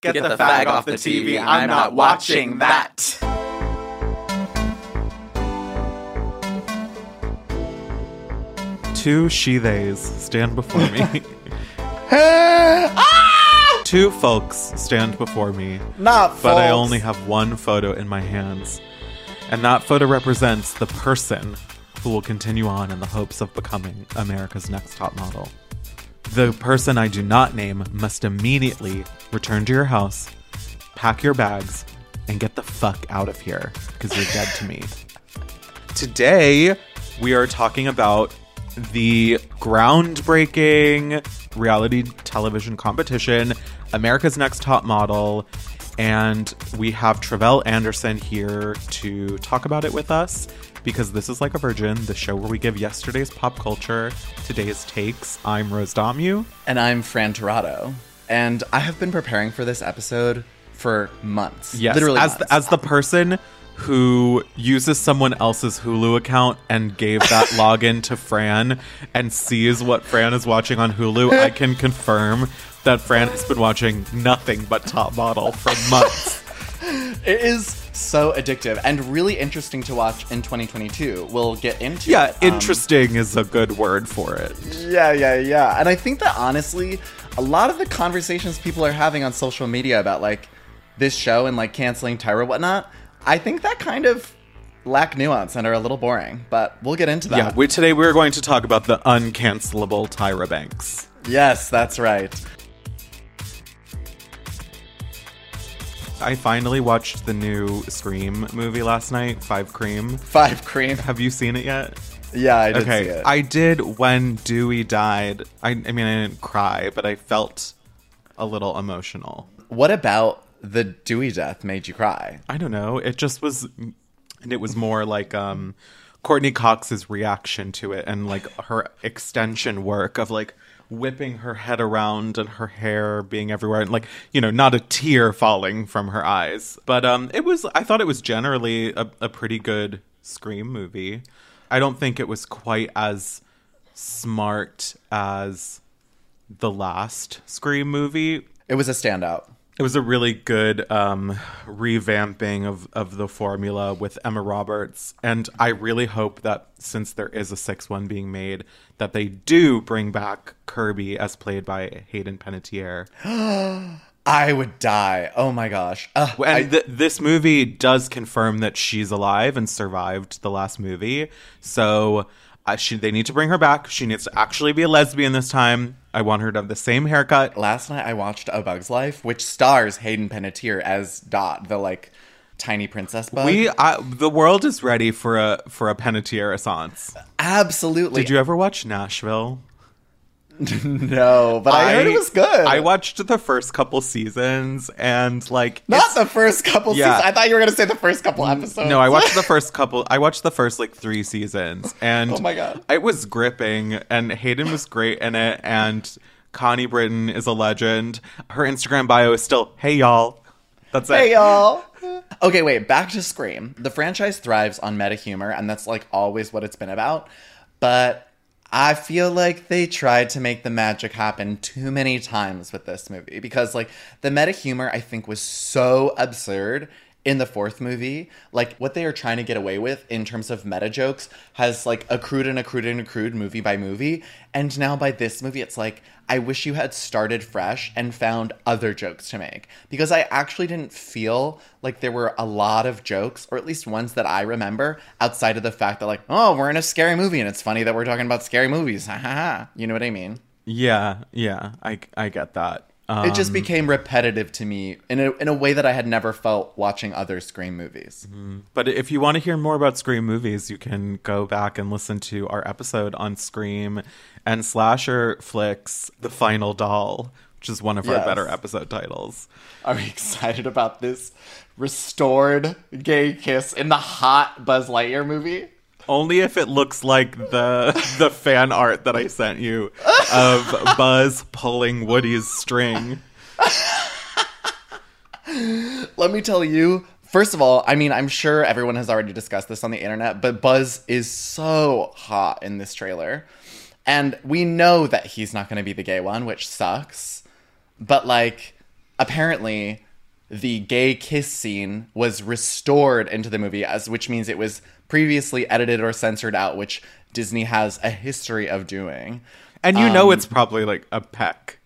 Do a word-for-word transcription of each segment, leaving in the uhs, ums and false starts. Get, Get the, the fag, fag off the T V. I'm, I'm not watching that. Two she-theys stand before me. Ah! Two folks stand before me. Not folks. But I only have one photo in my hands. And that photo represents the person who will continue on in the hopes of becoming America's Next Top Model. The person I do not name must immediately return to your house, pack your bags, and get the fuck out of here, because you're dead to me. Today, we are talking about the groundbreaking reality television competition, America's Next Top Model. And we have Travelle Anderson here to talk about it with us, because this is Like a Virgin, the show where we give yesterday's pop culture today's takes. I'm Rose Damu. And I'm Fran Torrado. And I have been preparing for this episode for months. Yes, literally as months. The, as the person who uses someone else's Hulu account and gave that login to Fran and sees what Fran is watching on Hulu, I can confirm that Fran has been watching nothing but Top Model for months. It is so addictive and really interesting to watch in twenty twenty-two. We'll get into yeah, it. Yeah, um, interesting is a good word for it. Yeah, yeah, yeah. And I think that, honestly, a lot of the conversations people are having on social media about, like, this show and, like, canceling Tyra and whatnot, I think that kind of lack nuance and are a little boring, but we'll get into that. Yeah, we, today we're going to talk about the uncancelable Tyra Banks. Yes, that's right. I finally watched the new Scream movie last night, Five Cream. Five Cream. Have you seen it yet? Yeah, I did okay. see it. I did when Dewey died. I, I mean, I didn't cry, but I felt a little emotional. What about the Dewey death made you cry? I don't know. It just was, and it was more like um, Courtney Cox's reaction to it, and like her extension work of like whipping her head around and her hair being everywhere, and like, you know, not a tear falling from her eyes. But um, it was. I thought it was generally a, a pretty good Scream movie. I don't think it was quite as smart as the last Scream movie. It was a standout. It was a really good um, revamping of, of the formula with Emma Roberts. And I really hope that since there is a sixth one being made, that they do bring back Kirby as played by Hayden Panettiere. I would die. Oh my gosh. Uh, and I, th- this movie does confirm that she's alive and survived the last movie. So uh, she, they need to bring her back. She needs to actually be a lesbian this time. I want her to have the same haircut. Last night I watched A Bug's Life, which stars Hayden Panettiere as Dot, the like tiny princess bug. We uh, the world is ready for a for a Panettiere renaissance. Absolutely. Did you ever watch Nashville? No, but I, I heard it was good. I watched the first couple seasons and like not the first couple yeah. seasons. I thought you were gonna say the first couple episodes. No, I watched the first couple I watched the first like three seasons and oh my god. It was gripping and Hayden was great in it and Connie Britton is a legend. Her Instagram bio is still hey y'all. That's it. Hey y'all. Okay, wait, back to Scream. The franchise thrives on meta humor and that's like always what it's been about. But I feel like they tried to make the magic happen too many times with this movie because, like, the meta humor, I think, was so absurd in the fourth movie. Like, what they are trying to get away with in terms of meta jokes has, like, accrued and accrued and accrued movie by movie. And now by this movie, it's like, I wish you had started fresh and found other jokes to make. Because I actually didn't feel like there were a lot of jokes, or at least ones that I remember, outside of the fact that like, oh, we're in a scary movie and it's funny that we're talking about scary movies. Ha ha ha. You know what I mean? Yeah, yeah. I, I get that. Um, it just became repetitive to me in a, in a way that I had never felt watching other Scream movies. But if you want to hear more about Scream movies, you can go back and listen to our episode on Scream and slasher flicks, The Final Doll, which is one of yes. our better episode titles. Are we excited about this restored gay kiss in the hot Buzz Lightyear movie? Only if it looks like the the fan art that I sent you of Buzz pulling Woody's string. Let me tell you, first of all, I mean, I'm sure everyone has already discussed this on the internet, but Buzz is so hot in this trailer. And we know that he's not going to be the gay one, which sucks. But, like, apparently the gay kiss scene was restored into the movie, as which means it was previously edited or censored out, which Disney has a history of doing. And you um, know it's probably like a peck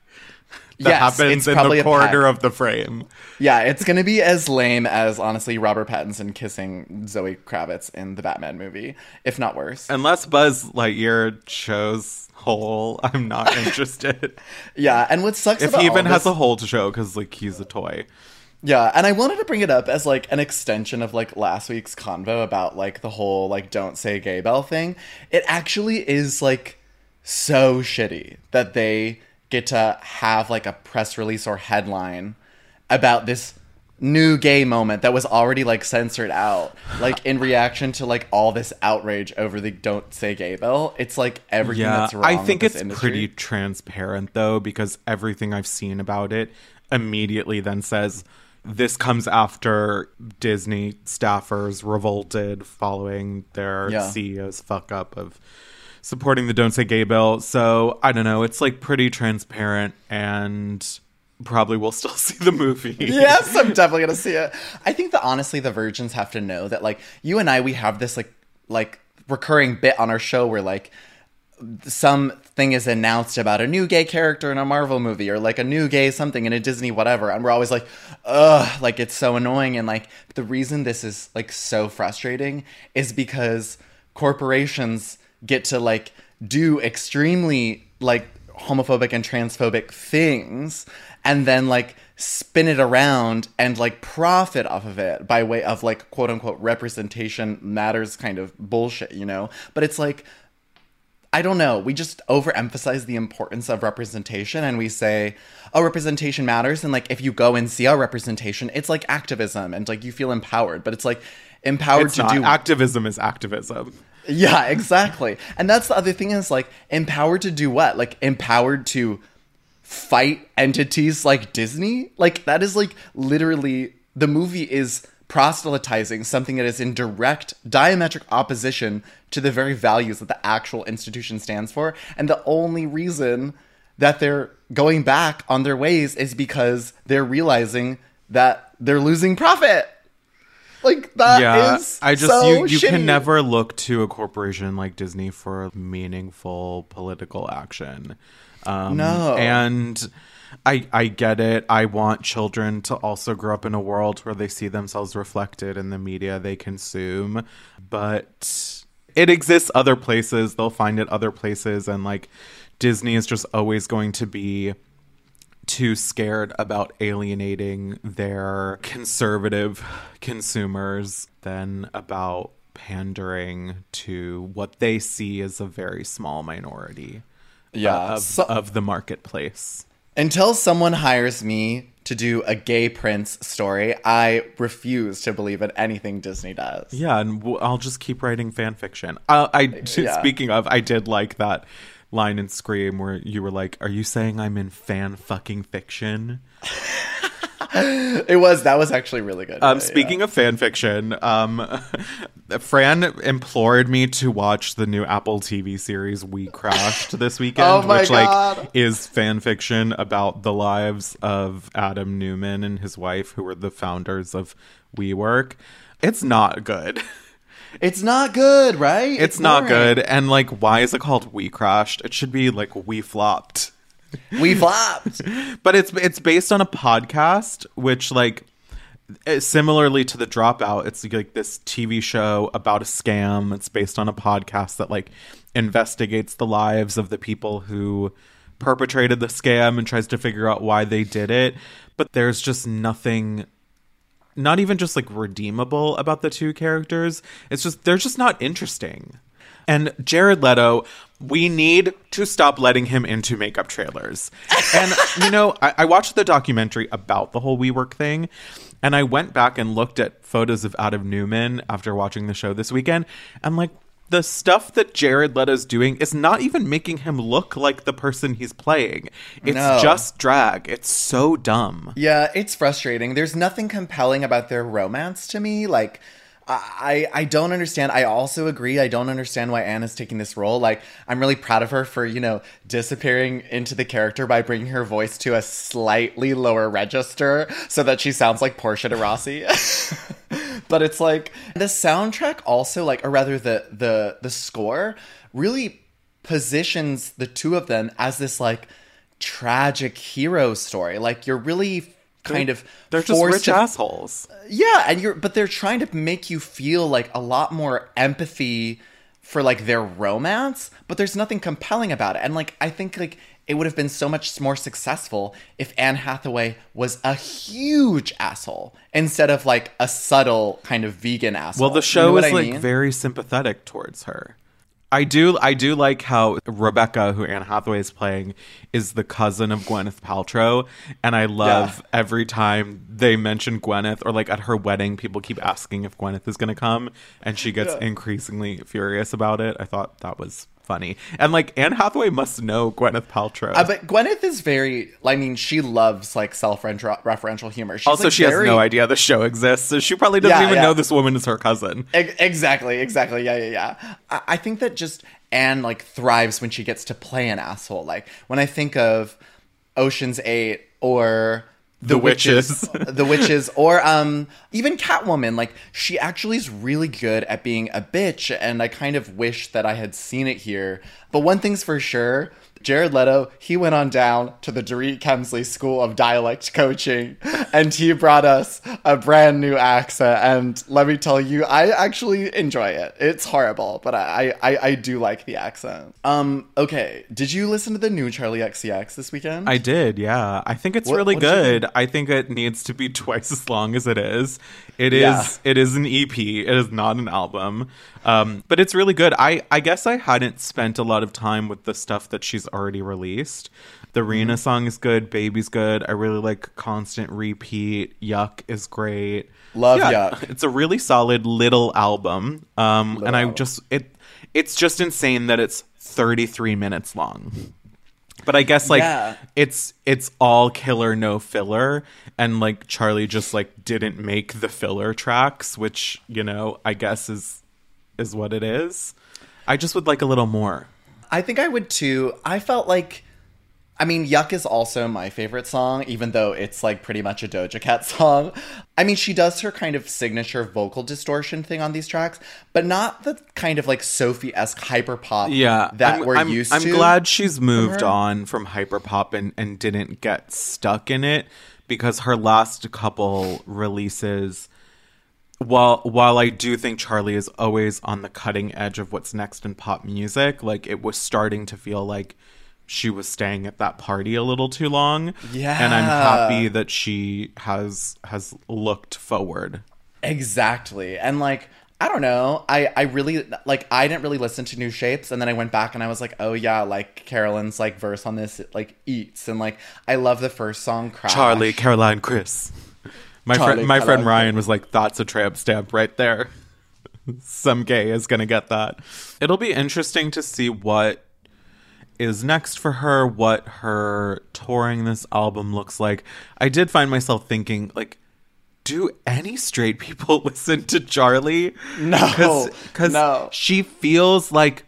that yes, happens in the corner of the frame. Yeah, it's going to be as lame as, honestly, Robert Pattinson kissing Zoe Kravitz in the Batman movie, if not worse. Unless Buzz Lightyear shows hole, I'm not interested. Yeah, and what sucks if about If he even this- has a hole to show, because like he's a toy. Yeah, and I wanted to bring it up as, like, an extension of, like, last week's convo about, like, the whole, like, Don't Say Gay Bill thing. It actually is, like, so shitty that they get to have, like, a press release or headline about this new gay moment that was already, like, censored out. Like, in reaction to, like, all this outrage over the Don't Say Gay Bill, it's, like, everything yeah, that's wrong I think with it's industry. Pretty transparent, though, because everything I've seen about it immediately then says... This comes after Disney staffers revolted following their yeah. C E O's fuck up of supporting the Don't Say Gay Bill. So, I don't know. It's like pretty transparent and probably we'll still see the movie. Yes, I'm definitely going to see it. I think that honestly the virgins have to know that like you and I, we have this like like recurring bit on our show where like something is announced about a new gay character in a Marvel movie or like a new gay something in a Disney whatever. And we're always like, ugh, like it's so annoying. And like the reason this is like so frustrating is because corporations get to like do extremely like homophobic and transphobic things and then like spin it around and like profit off of it by way of like quote unquote representation matters kind of bullshit, you know? But it's like, I don't know. We just overemphasize the importance of representation and we say, oh, representation matters. And like, if you go and see our representation, it's like activism and like you feel empowered, but it's like empowered it's to not. do. Activism is activism. Yeah, exactly. And that's the other thing is like empowered to do what? Like empowered to fight entities like Disney. Like that is like literally the movie is proselytizing something that is in direct diametric opposition to the very values that the actual institution stands for. And the only reason that they're going back on their ways is because they're realizing that they're losing profit. Like that yeah, is I just so you, you can never look to a corporation like Disney for meaningful political action. Um, no. And I, I get it. I want children to also grow up in a world where they see themselves reflected in the media they consume. But it exists other places. They'll find it other places. And like Disney is just always going to be too scared about alienating their conservative consumers than about pandering to what they see as a very small minority yeah, uh, of, so- of the marketplace. Until someone hires me to do a gay prince story, I refuse to believe in anything Disney does. Yeah, and I'll just keep writing fan fiction. I, I yeah. Speaking of, I did like that line in Scream where you were like, "Are you saying I'm in fan fucking fiction?" It was that was actually really good. Um, yeah, speaking yeah. of fan fiction, um, Fran implored me to watch the new Apple T V series We Crashed this weekend, oh my which God. like is fan fiction about the lives of Adam Newman and his wife, who were the founders of WeWork. It's not good. It's not good, right? It's, it's not boring. good. And like, why is it called We Crashed? It should be like We Flopped. We flopped. But it's it's based on a podcast, which like similarly to The Dropout, it's like this T V show about a scam. It's based on a podcast that like investigates the lives of the people who perpetrated the scam and tries to figure out why they did it. But there's just nothing, not even just like redeemable about the two characters. It's just, they're just not interesting. And Jared Leto, we need to stop letting him into makeup trailers. And, you know, I, I watched the documentary about the whole WeWork thing, and I went back and looked at photos of Adam Newman after watching the show this weekend. And, like, the stuff that Jared Leto's doing is not even making him look like the person he's playing. It's no. just drag. It's so dumb. Yeah, it's frustrating. There's nothing compelling about their romance to me. Like, I, I don't understand. I also agree. I don't understand why Anne is taking this role. Like, I'm really proud of her for, you know, disappearing into the character by bringing her voice to a slightly lower register so that she sounds like Portia de Rossi. But it's like the soundtrack also, like, or rather the the the score really positions the two of them as this like tragic hero story. Like, you're really kind they're, of they're just rich to, assholes yeah and you're but they're trying to make you feel like a lot more empathy for like their romance, but there's nothing compelling about it. And like, I think like it would have been so much more successful if Anne Hathaway was a huge asshole instead of like a subtle kind of vegan asshole. Well, the show you know is I like mean? very sympathetic towards her. I do I do like how Rebecca, who Anne Hathaway is playing, is the cousin of Gwyneth Paltrow. And I love yeah. every time they mention Gwyneth, or like at her wedding, people keep asking if Gwyneth is going to come. And she gets yeah. increasingly furious about it. I thought that was funny. And like, Anne Hathaway must know Gwyneth Paltrow. Uh, but Gwyneth is very, I mean, she loves like self-referential humor. She's, also, like, she very... has no idea the show exists. So she probably doesn't yeah, even yeah. know this woman is her cousin. E- exactly. Exactly. Yeah, yeah, yeah. I-, I think that just Anne like thrives when she gets to play an asshole. Like when I think of Ocean's eight or The, the Witches. Witches. The Witches. Or um, even Catwoman. Like, she actually is really good at being a bitch, and I kind of wish that I had seen it here. But one thing's for sure, Jared Leto, he went on down to the Dorit Kemsley School of Dialect Coaching, and he brought us a brand new accent. And let me tell you, I actually enjoy it. It's horrible, but I, I, I do like the accent. Um, okay. Did you listen to the new Charli X C X this weekend? I did, yeah. I think it's what, really good. I think it needs to be twice as long as it is. It yeah. is it is an E P. It is not an album. Um, but it's really good. I, I guess I hadn't spent a lot of time with the stuff that she's already released. The Rena mm-hmm. song is good. Baby's good. I really like Constant Repeat. Yuck is great. Love yeah, Yuck. It's a really solid little album. Um, little and I album. just it it's just insane that it's thirty-three minutes long. But I guess like yeah. it's it's all killer, no filler, and like Charli just like didn't make the filler tracks, which, you know, I guess is is what it is. I just would like a little more. I think I would too. I felt like I mean, Yuck is also my favorite song, even though it's, like, pretty much a Doja Cat song. I mean, she does her kind of signature vocal distortion thing on these tracks, but not the kind of, like, Sophie-esque hyperpop yeah, that I'm, we're I'm, used I'm to. I'm glad she's moved from on from hyperpop and, and didn't get stuck in it, because her last couple releases, while while I do think Charli is always on the cutting edge of what's next in pop music, like, it was starting to feel like she was staying at that party a little too long. Yeah. And I'm happy that she has has looked forward. Exactly. And, like, I don't know. I, I really, like, I didn't really listen to New Shapes. And then I went back and I was like, oh, yeah, like, Caroline's, like, verse on this, it, like, eats. And, like, I love the first song, Crash. Charli, Caroline, Chris. My, Charli, fr- my friend Ryan was like, that's a tramp stamp right there. Some gay is going to get that. It'll be interesting to see what is next for her, what her touring this album looks like. I did find myself thinking, like, do any straight people listen to Charli? No. Because no. She feels like,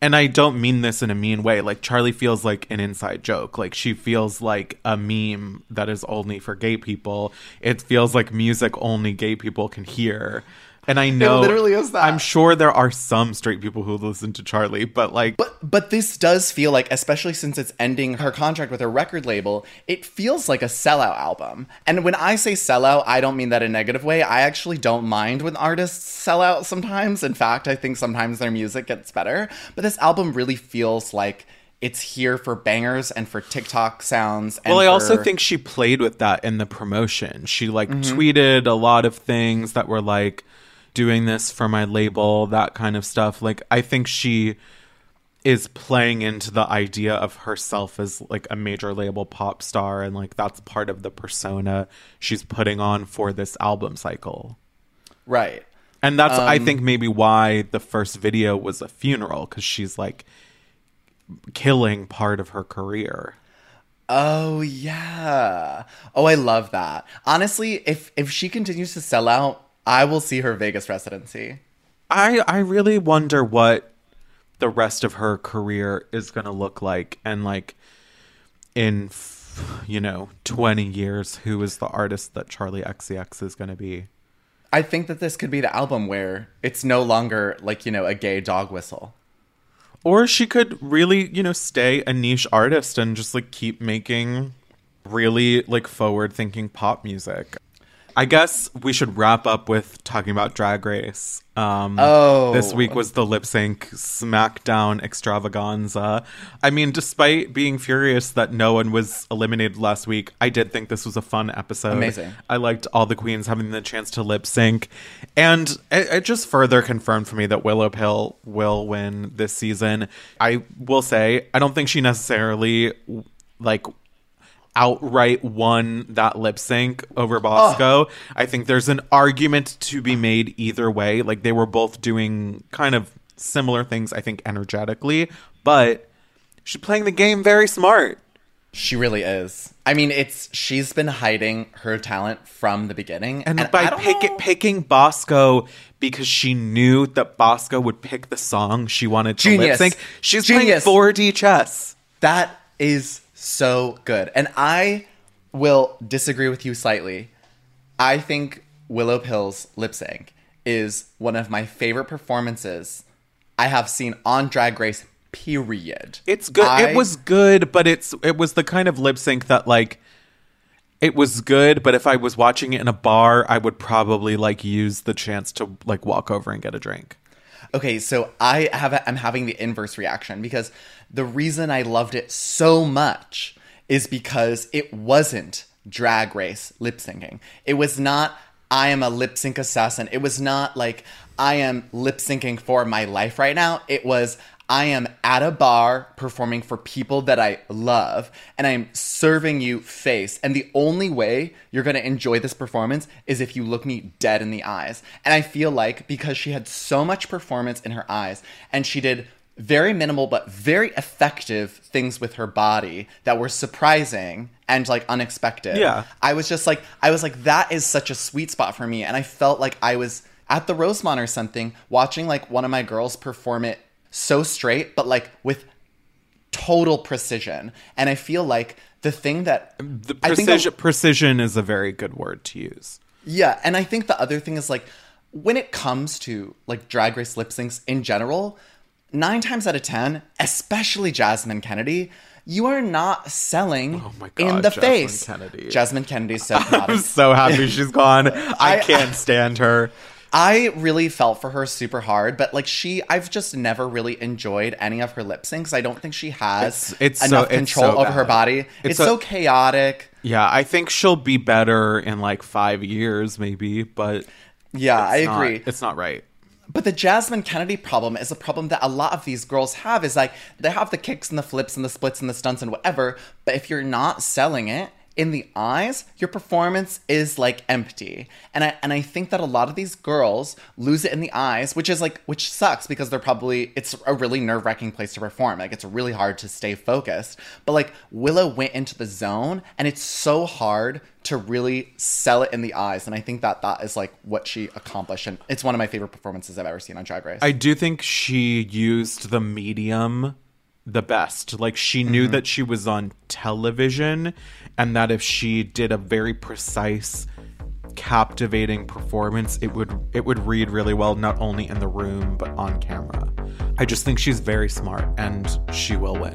and I don't mean this in a mean way, like, Charli feels like an inside joke. Like, she feels like a meme that is only for gay people. It feels like music only gay people can hear. And I know, it literally is that. I'm sure there are some straight people who listen to Charli, but like... But but this does feel like, especially since it's ending her contract with her record label, it feels like a sellout album. And when I say sellout, I don't mean that in a negative way. I actually don't mind when artists sell out sometimes. In fact, I think sometimes their music gets better. But this album really feels like it's here for bangers and for TikTok sounds. And well, I for... also think she played with that in the promotion. She like mm-hmm. tweeted a lot of things that were like, doing this for my label, that kind of stuff. Like, I think she is playing into the idea of herself as, like, a major label pop star. And, like, that's part of the persona she's putting on for this album cycle. Right. And that's, um, I think, maybe why the first video was a funeral. Because she's, like, killing part of her career. Oh, yeah. Oh, I love that. Honestly, if if she continues to sell out, I will see her Vegas residency. I I really wonder what the rest of her career is going to look like. And, like, in, you know, twenty years, who is the artist that Charli X C X is going to be? I think that this could be the album where it's no longer, like, you know, a gay dog whistle. Or she could really, you know, stay a niche artist and just, like, keep making really, like, forward-thinking pop music. I guess we should wrap up with talking about Drag Race. Um, oh. This week was the lip sync SmackDown extravaganza. I mean, despite being furious that no one was eliminated last week, I did think this was a fun episode. Amazing. I liked all the queens having the chance to lip sync. And it, it just further confirmed for me that Willow Pill will win this season. I will say, I don't think she necessarily, like, outright won that lip sync over Bosco. Oh. I think there's an argument to be made either way. Like, they were both doing kind of similar things, I think, energetically, but she's playing the game very smart. She really is. I mean, it's she's been hiding her talent from the beginning. And, and by pick, picking Bosco because she knew that Bosco would pick the song she wanted to lip sync, she's Genius. playing four D chess. That is so good. And I will disagree with you slightly. I think Willow Pill's lip sync is one of my favorite performances I have seen on Drag Race, period. It's good. I, it was good, but it's it was the kind of lip sync that, like, it was good, but if I was watching it in a bar, I would probably, like, use the chance to, like, walk over and get a drink. Okay, so I have a, I'm having the inverse reaction, because the reason I loved it so much is because it wasn't Drag Race lip syncing. It was not, I am a lip sync assassin. It was not like, I am lip syncing for my life right now. It was, I am at a bar performing for people that I love, and I'm serving you face. And the only way you're going to enjoy this performance is if you look me dead in the eyes. And I feel like because she had so much performance in her eyes, and she did very minimal but very effective things with her body that were surprising and, like, unexpected. Yeah. I was just like, I was like, that is such a sweet spot for me. And I felt like I was at the Rosemont or something watching, like, one of my girls perform it so straight, but, like, with total precision. And I feel like the thing that... The precision, I think the, precision is a very good word to use. Yeah. And I think the other thing is, like, when it comes to, like, Drag Race lip syncs in general, nine times out of ten, especially Jasmine Kennedy... You are not selling oh my God, in the Jasmine face. Kennedy. Jasmine Kennedy said I'm so happy she's gone. I, I can't stand her. I really felt for her super hard, but like she, I've just never really enjoyed any of her lip syncs. I don't think she has it's, it's enough so, control it's so over bad. her body. It's, it's so, so chaotic. Yeah, I think she'll be better in like five years maybe, but yeah, I not, agree. It's not right. But the Jasmine Kennedy problem is a problem that a lot of these girls have, is like they have the kicks and the flips and the splits and the stunts and whatever. But if you're not selling it in the eyes, your performance is like empty. And I and I think that a lot of these girls lose it in the eyes, which is like which sucks because they're probably it's a really nerve-wracking place to perform. Like it's really hard to stay focused. But like Willow went into the zone and it's so hard to really sell it in the eyes. And I think that that is like what she accomplished. And it's one of my favorite performances I've ever seen on Drag Race. I do think she used the medium the best. Like she knew mm-hmm. that she was on television and that if she did a very precise, captivating performance, it would it would read really well, not only in the room, but on camera. I just think she's very smart and she will win.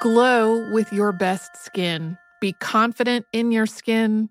Glow with your best skin. Be confident in your skin.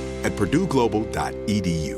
at purdue global dot e d u.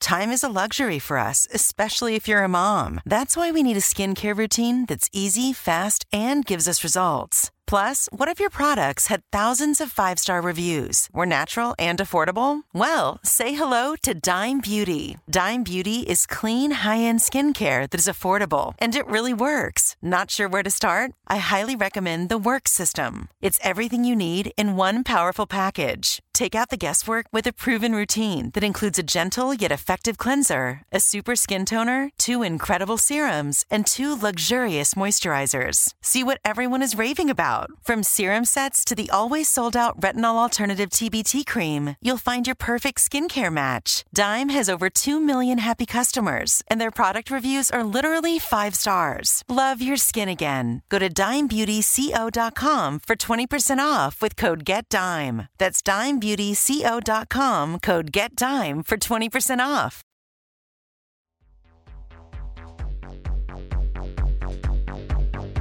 Time is a luxury for us, especially if you're a mom. That's why we need a skincare routine that's easy, fast, and gives us results. Plus, what if your products had thousands of five-star reviews, were natural and affordable? Well, say hello to Dime Beauty. Dime Beauty is clean, high-end skincare that is affordable, and it really works. Not sure where to start? I highly recommend the Work System. It's everything you need in one powerful package. Take out the guesswork with a proven routine that includes a gentle yet effective cleanser, a super skin toner, two incredible serums, and two luxurious moisturizers. See what everyone is raving about. From serum sets to the always sold out retinol alternative T B T cream, you'll find your perfect skincare match. Dime has over two million happy customers, and their product reviews are literally five stars. Love your skin again. Go to dime beauty co dot com for twenty percent off with code GETDIME. That's dime beauty co dot com, code GETDIME for twenty percent off.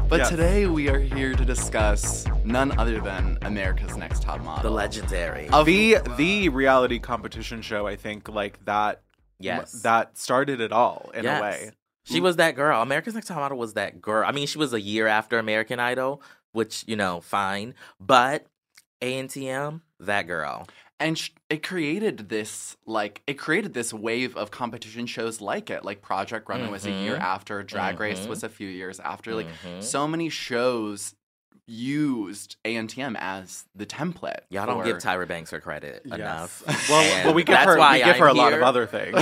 But yes. Today we are here to discuss none other than America's Next Top Model. The legendary. Of the, the reality competition show, I think, like that, yes. that started it all in yes. a way. She was that girl. America's Next Top Model was that girl. I mean, she was a year after American Idol, which, you know, fine. But A N T M, that girl. And sh- it created this, like, it created this wave of competition shows like it. Like, Project Runway mm-hmm. was a year after. Drag mm-hmm. Race was a few years after. Like, mm-hmm. so many shows used A N T M as the template. Y'all don't for... give Tyra Banks her credit yes. enough. Well, well, we give her, we give her a lot of other things.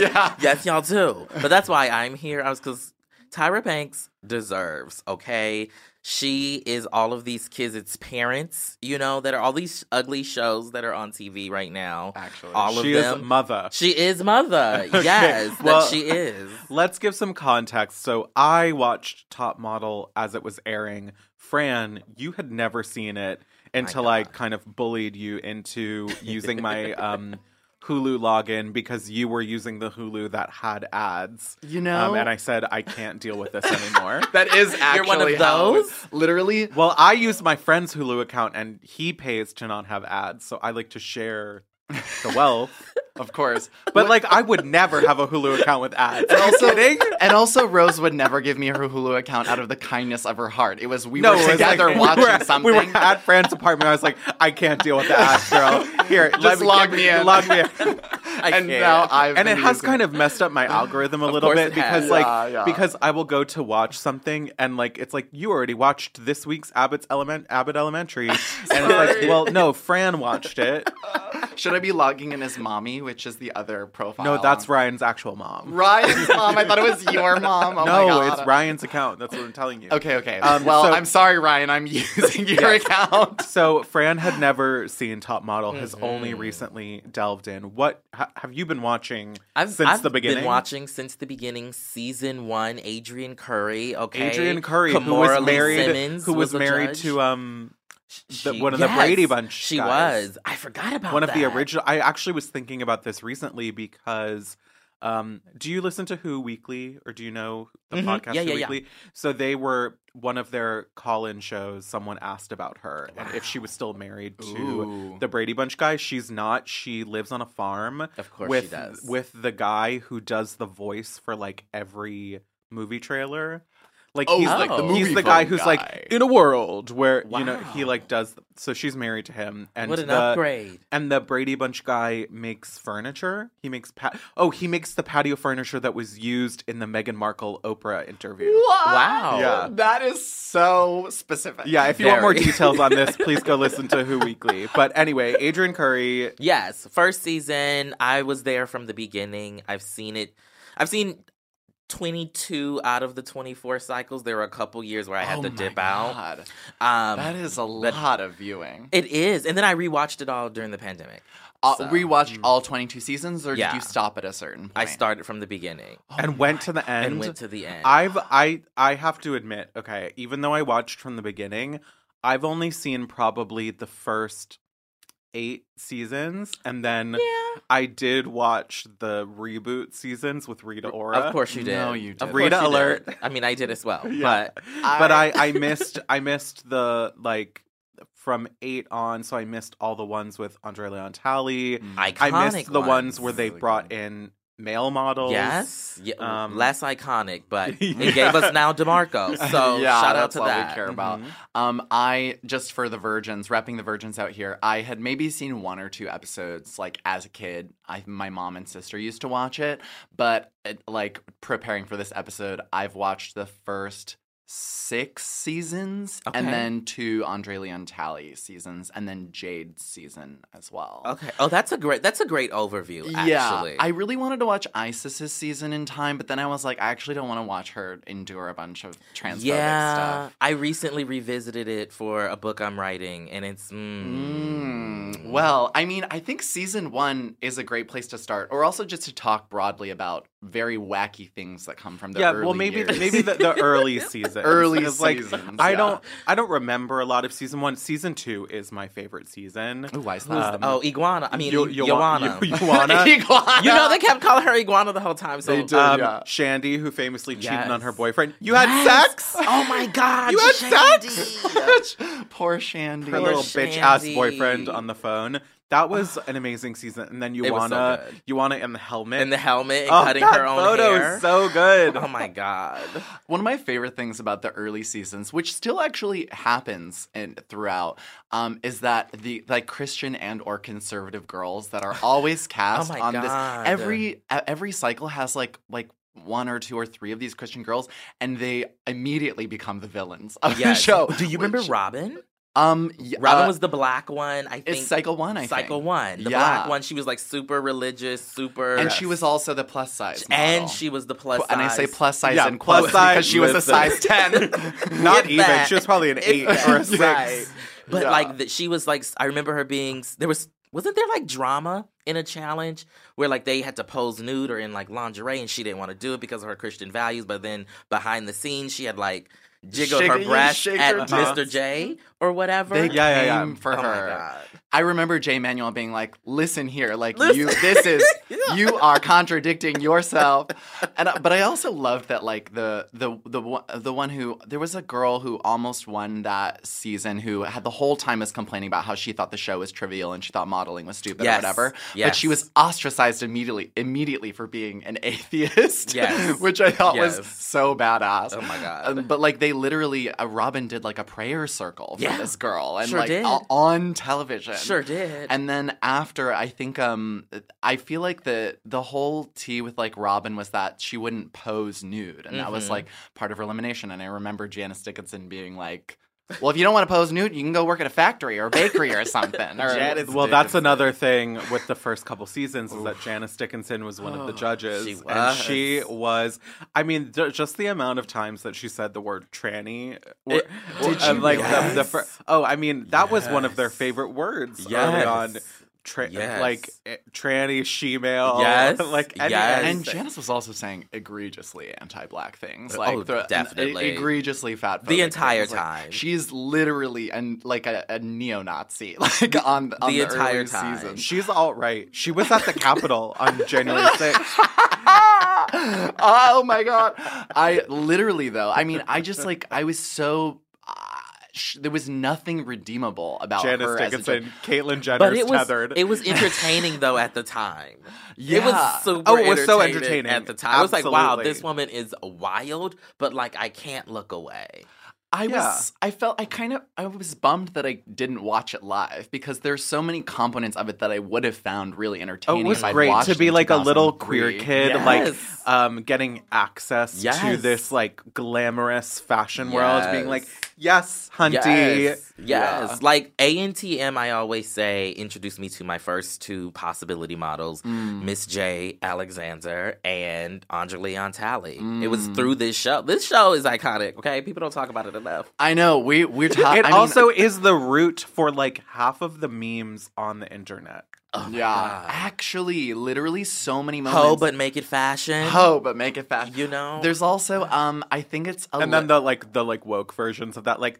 yeah. Yes, y'all do. But that's why I'm here. I was because Tyra Banks deserves, okay? She is all of these kids, it's parents, you know, that are all these ugly shows that are on T V right now. Actually. All of she them. She is mother. She is mother. Okay. Yes, well, that she is. Let's give some context. So I watched Top Model as it was airing. Fran, you had never seen it until I kind of bullied you into using my... um, Hulu login because you were using the Hulu that had ads. You know? Um, and I said, I can't deal with this anymore. That is actually You're one of those? How, literally? Well, I use my friend's Hulu account and he pays to not have ads. So I like to share the wealth. Of course. But, what? like, I would never have a Hulu account with ads. And also, and also, Rose would never give me her Hulu account out of the kindness of her heart. It was we no, were together like, watching we were, something. We were at Fran's apartment. I was like, I can't deal with the ads, girl. Here, just let me, log, me in. log me in. I and can't. Now I've and it has using... kind of messed up my algorithm a little bit because, like, yeah, yeah. because I will go to watch something and, like, it's like, you already watched this week's Abbott's Element, Abbott Elementary. And it's like, well, no, Fran watched it. Should I be logging in as mommy, which is the other profile? No, that's Ryan's actual mom. Ryan's mom? I thought it was your mom. Oh no, my God. It's Ryan's account. That's what I'm telling you. Okay, okay. Um, well, so, I'm sorry, Ryan. I'm using your yes. account. So Fran had never seen Top Model, has mm-hmm. only recently delved in. What ha- have you been watching I've, since I've the beginning? I've been watching since the beginning, season one, Adrianne Curry. Okay, Adrianne Curry, Kimora who was married, Simmons who was was married to... um. She, the, one of yes, the Brady Bunch she guys. was. I forgot about one that. One of the original. I actually was thinking about this recently because um, do you listen to Who Weekly or do you know the mm-hmm. podcast yeah, Who yeah, Weekly? Yeah. So they were one of their call-in shows. Someone asked about her wow. and if she was still married to Ooh. the Brady Bunch guy. She's not. She lives on a farm. Of course with, she does. With the guy who does the voice for like every movie trailer. Like, oh, he's, oh. like the movie he's the guy who's guy. like in a world where wow. you know he like does. The, so she's married to him, and what an the, upgrade! And the Brady Bunch guy makes furniture. He makes pa- oh he makes the patio furniture that was used in the Meghan Markle Oprah interview. What? Wow, yeah, that is so specific. Yeah, if you Very. want more details on this, please go listen to Who Weekly. But anyway, Adrianne Curry. Yes, first season. I was there from the beginning. I've seen it. I've seen. twenty-two out of the twenty-four cycles. There were a couple years where I had oh to dip God. out. Um, that is a lot of viewing. It is. And then I rewatched it all during the pandemic. Uh, so. Rewatched mm. all twenty-two seasons, or yeah. did you stop at a certain point? I started from the beginning. Oh and went to the end. And went to the end. I've, I, I have to admit, okay, even though I watched from the beginning, I've only seen probably the first eight seasons, and then yeah. I did watch the reboot seasons with Rita Ora. Of course you did. No, you did. Of Rita course alert. Did. I mean, I did as well. Yeah. But I... but I, I missed I missed the like from eight on, so I missed all the ones with Andre Leon Talley. Iconic I missed the ones, ones where they brought in male models. Yes. Yeah, um, less iconic, but yeah. it gave us now DeMarco. So yeah, shout out to that. That's all we care about. Mm-hmm. Um, I, just for the virgins, wrapping the virgins out here, I had maybe seen one or two episodes, like, as a kid. I, my mom and sister used to watch it. But, it, like, preparing for this episode, I've watched the first six seasons, okay. and then two Andre Leon Talley seasons, and then Jade's season as well. Okay. Oh, that's a great that's a great overview, actually. Yeah, I really wanted to watch Isis's season in time, but then I was like, I actually don't want to watch her endure a bunch of transphobic yeah. stuff. I recently revisited it for a book I'm writing, and it's... Mm, mm. Well, I mean, I think season one is a great place to start, or also just to talk broadly about very wacky things that come from the yeah, early well, maybe, years. maybe the, the early season. Early seasons. Like, I yeah. don't I don't remember a lot of season one. Season two is my favorite season. Ooh, why is that? Um, oh, Iguana. I mean, Ioana. Y- y- Ioana. Iguana. You know, they kept calling her Iguana the whole time. So. They did, um, yeah. Shandy, who famously yes. cheated on her boyfriend. You yes. had sex? Oh, my God. You had Shandy. sex? Poor Shandy. Her Poor little Shandy. bitch-ass boyfriend on the phone. That was an amazing season. And then Ioana, so Ioana in the helmet. In the helmet, and oh, cutting her own hair. That photo is so good. Oh, my God. One of my favorite things about the early seasons, which still actually happens in, throughout, um, is that the like Christian and or conservative girls that are always cast oh my on God. this. Every every cycle has like like. one or two or three of these Christian girls, and they immediately become the villains of yes. the show. Do you which, remember Robin? Um, yeah, Robin uh, was the black one, I think. It's cycle one, I cycle think. Cycle one. The yeah. black one. She was, like, super religious, super... And she was also the plus size model. And she was the plus size. And I say plus size yeah, in plus size because she was a size ten. Not even. That. She was probably an it's eight that. or a six. Right. But, yeah. like, the, she was, like... I remember her being... There was... Wasn't there, like, drama in a challenge where, like, they had to pose nude or in, like, lingerie and she didn't want to do it because of her Christian values, but then behind the scenes she had, like, jiggled Shig- her breasts at her Mister J or whatever. They yeah, came yeah, yeah. for oh her. My God. I remember J. Manuel being like, listen here, like, listen. you, this is, yeah. you are contradicting yourself. And But I also loved that, like, the, the, the, the one who, there was a girl who almost won that season who had the whole time was complaining about how she thought the show was trivial and she thought modeling was stupid yes. or whatever. Yes. But she was ostracized immediately, immediately for being an atheist, yes. which I thought yes. was so badass. Oh, my God. Um, but, like, they literally, uh, Robin did, like, a prayer circle for yeah. this girl. And, sure like, did. A- on television. Sure did. And then after, I think, um, I feel like the the whole tea with, like, Robin was that she wouldn't pose nude. And mm-hmm. that was, like, part of her elimination. And I remember Janice Dickinson being like, well, if you don't want to pose nude, you can go work at a factory or a bakery or something. Or, Janice well, Dickinson. That's another thing with the first couple seasons Oof. is that Janice Dickinson was one oh, of the judges. She was. And she was, I mean, d- just the amount of times that she said the word tranny. Or, it, or, did you? Like, yes. the, the fir- oh, I mean, that yes. was one of their favorite words yes. early on. Tra- yes. Like, tranny, she-male. Yes. Like, any, yes. And Janice was also saying egregiously anti-black things. Like, oh, th- definitely. Egregiously fatphobic. The entire things. time. Like, she's literally, an, like, a, a neo-Nazi, like, on, on the, the entire early time. season. She's alt-right. She was at the Capitol on January sixth. Oh, my God. I literally, though. I mean, I just, like, I was so... There was nothing redeemable about Janice her. Janice Dickinson, Caitlyn Jenner's it was, tethered. It was entertaining, though, at the time. Yeah. It was super oh, it was so entertaining at the time. Absolutely. I was like, wow, this woman is wild, but, like, I can't look away. I yeah. was, I felt, I kind of, I was bummed that I didn't watch it live because there's so many components of it that I would have found really entertaining. Oh, it was if great I'd to be like a little queer kid, yes. like um, getting access yes. to this like glamorous fashion yes. world, being like, yes, hunty. Yes, yes. Yeah. Like A N T M, I always say, introduced me to my first two possibility models, Miss mm. J. Alexander and Andre Leon Talley. Mm. It was through this show. This show is iconic, okay? People don't talk about it enough. I know. We, we're talking. It I also mean, is the root for like half of the memes on the internet. Oh yeah. God. Actually, literally so many moments. Ho, but make it fashion. Ho, but make it fashion. You know? There's also, um, I think it's a And li- then the like the like woke versions of that, like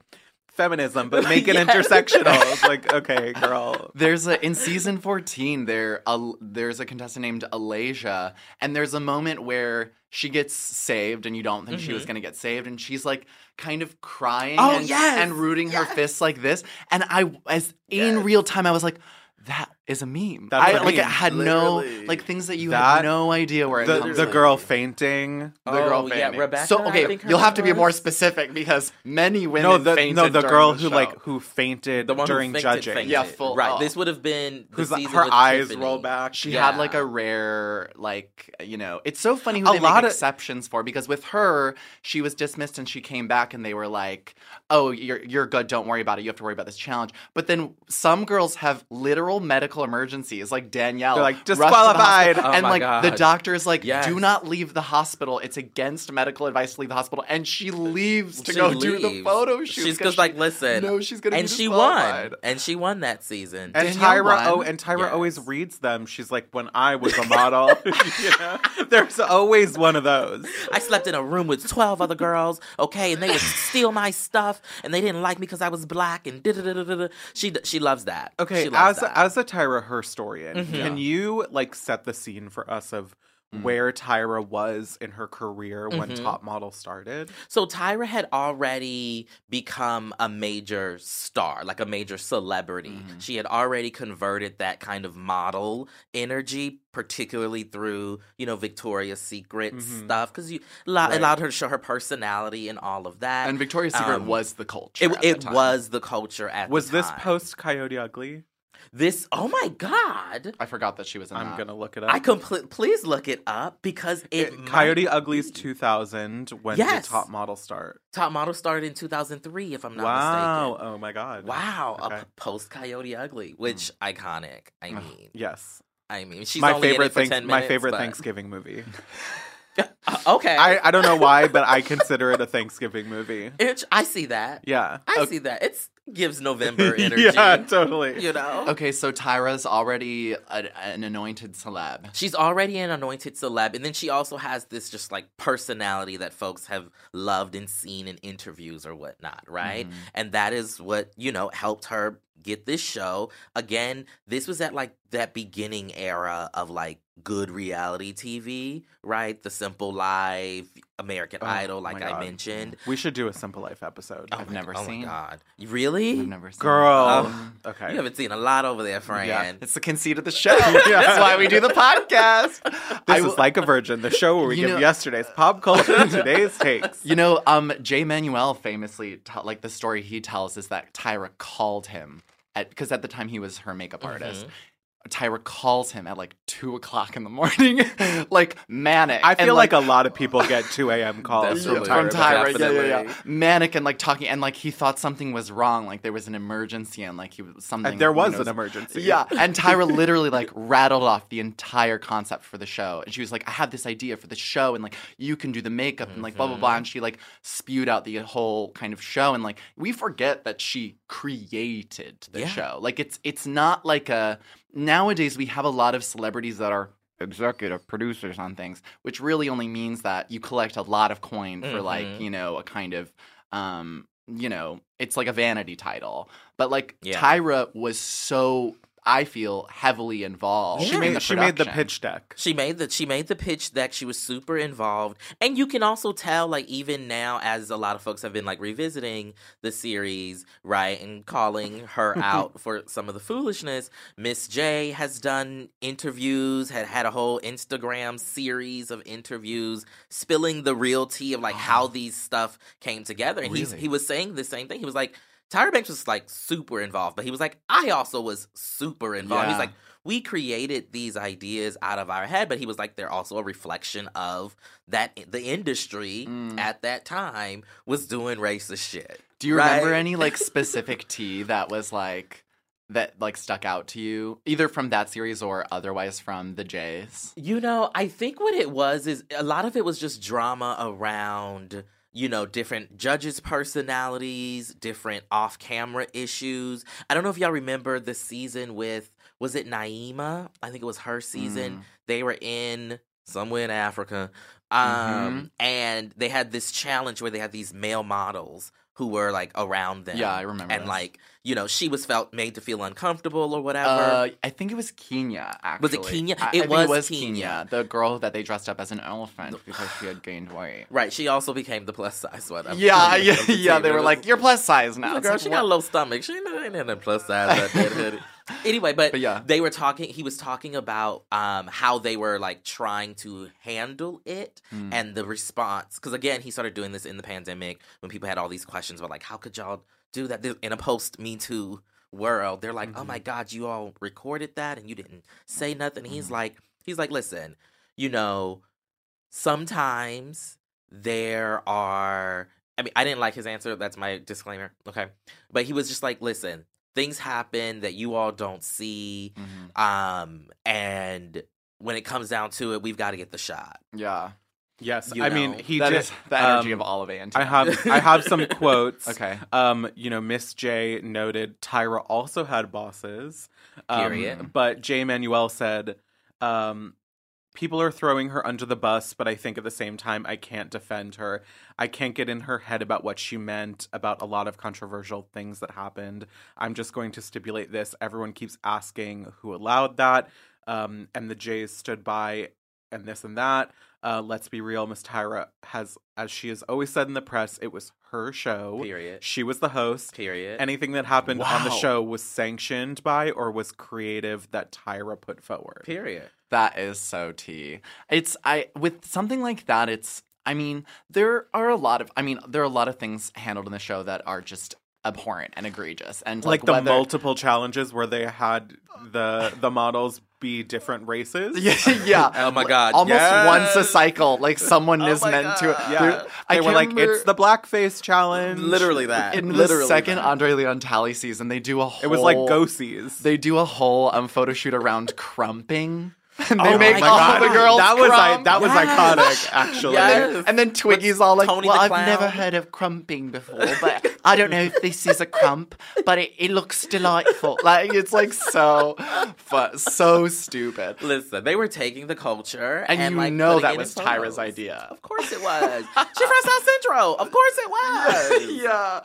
feminism, but make it yes. intersectional. It's like, okay, girl. There's a in season fourteen there a, there's a contestant named Alasia, and there's a moment where she gets saved, and you don't think mm-hmm. she was going to get saved, and she's like kind of crying oh, and, yes! and rooting yes! her fists like this. And I, as yes. in real time, I was like, that is a meme. That's I, a like, meme. Had Literally. no, like, things that you that, had no idea where it the, comes The from. girl fainting. Oh, the girl fainting. yeah, Rebecca. So, okay, you'll have to be more specific because many women no, the, fainted No, the girl the who, show. like, who fainted the one during who fainted, judging. Fainted. Yeah, full Right, up. This would have been the Who's, season Her with eyes Tiffany. roll back. She yeah. had, like, a rare, like, you know. It's so funny who a they lot make of, exceptions for because with her, she was dismissed and she came back and they were like, oh, you're you're good, don't worry about it. You have to worry about this challenge. But then some girls have literal medical emergencies, like Danielle. They're like, disqualified. The oh and like, God. the doctor is like, yes. do not leave the hospital. It's against medical advice to leave the hospital. And she leaves to she go leaves. do the photo shoot. She's just she, like, listen. No, she's going to be disqualified. And she won. And she won that season. And Danielle Tyra oh, and Tyra yes. always reads them. She's like, when I was a model. You know? There's always one of those. I slept in a room with twelve other girls, okay? And they would steal my stuff. And they didn't like me because I was black. And da-da-da-da-da. She, she loves that. Okay, loves as, that. as a Tyra her story in. Mm-hmm. Can you like set the scene for us of mm. where Tyra was in her career when mm-hmm. Top Model started? So Tyra had already become a major star, like a major celebrity. Mm. She had already converted that kind of model energy, particularly through, you know, Victoria's Secret mm-hmm. stuff, because you lo- right. allowed her to show her personality and all of that. And Victoria's um, Secret was the culture. It, at it the time. was the culture at was the time. Was this post Coyote Ugly? This, oh my God. I forgot that she was in I'm that. I'm going to look it up. I compl- Please look it up because it, it Coyote Ugly's two thousand when yes. did Top Model start? Top Model started in two thousand three, if I'm not wow. mistaken. Wow. Oh my God. Wow. Okay. A post Coyote Ugly, which mm. iconic, I mean. yes. I mean, she's my only favorite in it for things, ten minutes, My favorite but... Thanksgiving movie. Uh, okay. I, I don't know why, but I consider it a Thanksgiving movie. It, I see that. Yeah. I okay. see that. It gives November energy. Yeah, totally. You know? Okay, so Tyra's already a, an anointed celeb. She's already an anointed celeb. And then she also has this just like personality that folks have loved and seen in interviews or whatnot, right? Mm-hmm. And that is what, you know, helped her get this show. Again, this was at like that beginning era of like good reality T V, right? The Simple Life, American oh, Idol, like I mentioned. We should do a Simple Life episode. Oh, I've never God. seen. Oh, my God. Really? I've never seen. Girl. Um, okay. You haven't seen a lot over there, Fran. Yeah. It's the conceit of the show. That's why we do the podcast. This I, is Like a Virgin, the show where we give know, yesterday's pop culture and today's takes. You know, um, Jay Manuel famously, t- like the story he tells is that Tyra called him, because at, at the time he was her makeup mm-hmm. artist. Tyra calls him at like two o'clock in the morning, like manic. I feel and, like, like a lot of people get two a.m. calls from, Tyra, from Tyra. Yeah, yeah, yeah. Manic and like talking, and like he thought something was wrong, like there was an emergency, and like he was something. And there was knows, an emergency. Yeah, and Tyra literally like rattled off the entire concept for the show, and she was like, "I have this idea for the show, and like you can do the makeup, mm-hmm. and like blah blah blah," and she like spewed out the whole kind of show, and like we forget that she created the yeah. show. Like it's it's not like a Nowadays, we have a lot of celebrities that are executive producers on things, which really only means that you collect a lot of coin mm-hmm. for, like, you know, a kind of, um, you know, it's like a vanity title. But, like, yeah. Tyra was so... I feel heavily involved. Yeah. She made the she made the pitch deck. She made the she made the pitch deck. She was super involved, and you can also tell, like even now, as a lot of folks have been like revisiting the series, right, and calling her out for some of the foolishness. Miss J has done interviews, had had a whole Instagram series of interviews, spilling the real tea of like oh. how these stuff came together. And really? he he was saying the same thing. He was like. Tyra Banks was, like, super involved, but he was like, I also was super involved. Yeah. He's like, we created these ideas out of our head, but he was like, they're also a reflection of that the industry mm. at that time was doing racist shit. Do you right? remember any, like, specific tea that was, like... that, like, stuck out to you, either from that series or otherwise from the Jays? You know, I think what it was is a lot of it was just drama around... you know, different judges' personalities, different off-camera issues. I don't know if y'all remember the season with, was it Naima? I think it was her season. Mm. They were in somewhere in Africa. Um, mm-hmm. And they had this challenge where they had these male models who were, like, around them. Yeah, I remember. And, this. like, you know, she was felt made to feel uncomfortable or whatever. Uh, I think it was Kenya, actually. Was it Kenya? I, it, I was it was Kenya. Kenya. The girl that they dressed up as an elephant because she had gained weight. Right. She also became the plus size one. I'm yeah, yeah, the yeah. They were like, you're plus size now. Girl, like, she what? got a low stomach. She ain't in a plus size. Anyway, but, but yeah. they were talking, he was talking about um, how they were like trying to handle it mm. and the response. Because again, he started doing this in the pandemic when people had all these questions about like, how could y'all do that in a post Me Too world? They're like, mm-hmm. oh my God, you all recorded that and you didn't say nothing. Mm-hmm. He's like, he's like, listen, you know, sometimes there are, I mean, I didn't like his answer. That's my disclaimer. Okay. But he was just like, listen, things happen that you all don't see. Mm-hmm. Um, and when it comes down to it, we've got to get the shot. Yeah. Yes. You I know. mean, he that just. Is the energy um, of Olivant. I have I have some quotes. Okay. Um, you know, Miss J noted Tyra also had bosses. Um, Period. But J. Manuel said, um, people are throwing her under the bus, but I think at the same time, I can't defend her. I can't get in her head about what she meant, about a lot of controversial things that happened. I'm just going to stipulate this. Everyone keeps asking who allowed that. Um, and the Jays stood by and this and that. Uh, let's be real, Miss Tyra has, as she has always said in the press, it was her show. Period. She was the host. Period. Anything that happened wow. on the show was sanctioned by or was creative that Tyra put forward. Period. That is so tea. It's, I, with something like that, it's, I mean, there are a lot of, I mean, there are a lot of things handled in the show that are just abhorrent and egregious. And like, like the whether... multiple challenges where they had the the models be different races. Yeah. yeah. Oh my God. Almost yes. once a cycle. Like someone oh is meant God. to. Yeah. I they were like, remember... it's the blackface challenge. Literally that. In Literally the second that. Andre Leon Talley season, they do a whole. It was like Go-Sees. They do a whole um, photo shoot around crumping. And they oh make all God. the girls That was I, that was yes. iconic, actually. Yes. And then Twiggy's With all like, Tony well, I've clown. never heard of crumping before, but I don't know if this is a crump, but it, it looks delightful. Like, it's like so, fun, so stupid. Listen, they were taking the culture. And, and you like, know that was Tyra's idea. Of course it was. She from South Central. Of course it was. yeah.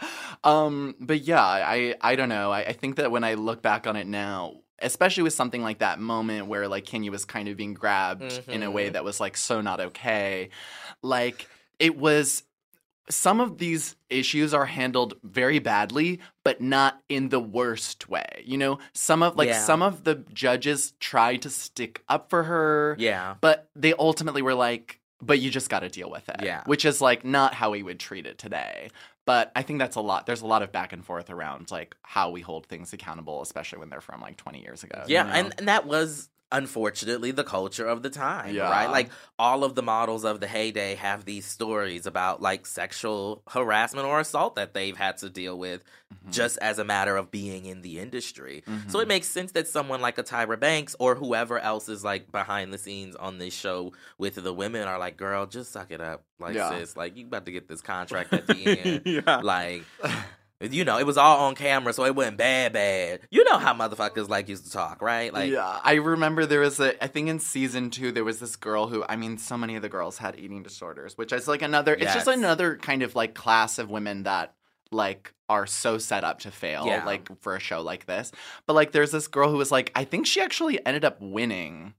Um, but yeah, I, I don't know. I, I think that when I look back on it now, especially with something like that moment where, like, Kenya was kind of being grabbed mm-hmm. in a way that was, like, so not okay. Like, it was – some of these issues are handled very badly, but not in the worst way. You know, some of – like, yeah. some of the judges tried to stick up for her. Yeah. But they ultimately were like, but you just got to deal with it. Yeah. Which is, like, not how we would treat it today. But I think that's a lot. There's a lot of back and forth around, like, how we hold things accountable, especially when they're from, like, twenty years ago. Yeah, you know? and, and that was, unfortunately, the culture of the time, yeah. right? Like, all of the models of the heyday have these stories about, like, sexual harassment or assault that they've had to deal with mm-hmm. just as a matter of being in the industry. Mm-hmm. So it makes sense that someone like a Tyra Banks or whoever else is, like, behind the scenes on this show with the women are like, girl, just suck it up. Like, yeah. sis, like, you about to get this contract at the end. yeah. Like, you know, it was all on camera, so it wasn't bad, bad. You know how motherfuckers, like, used to talk, right? Like, yeah, I remember there was a, I think in season two, there was this girl who, I mean, so many of the girls had eating disorders, which is, like, another, yes. it's just another kind of, like, class of women that, like, are so set up to fail, yeah. like, for a show like this. But, like, there's this girl who was, like, I think she actually ended up winning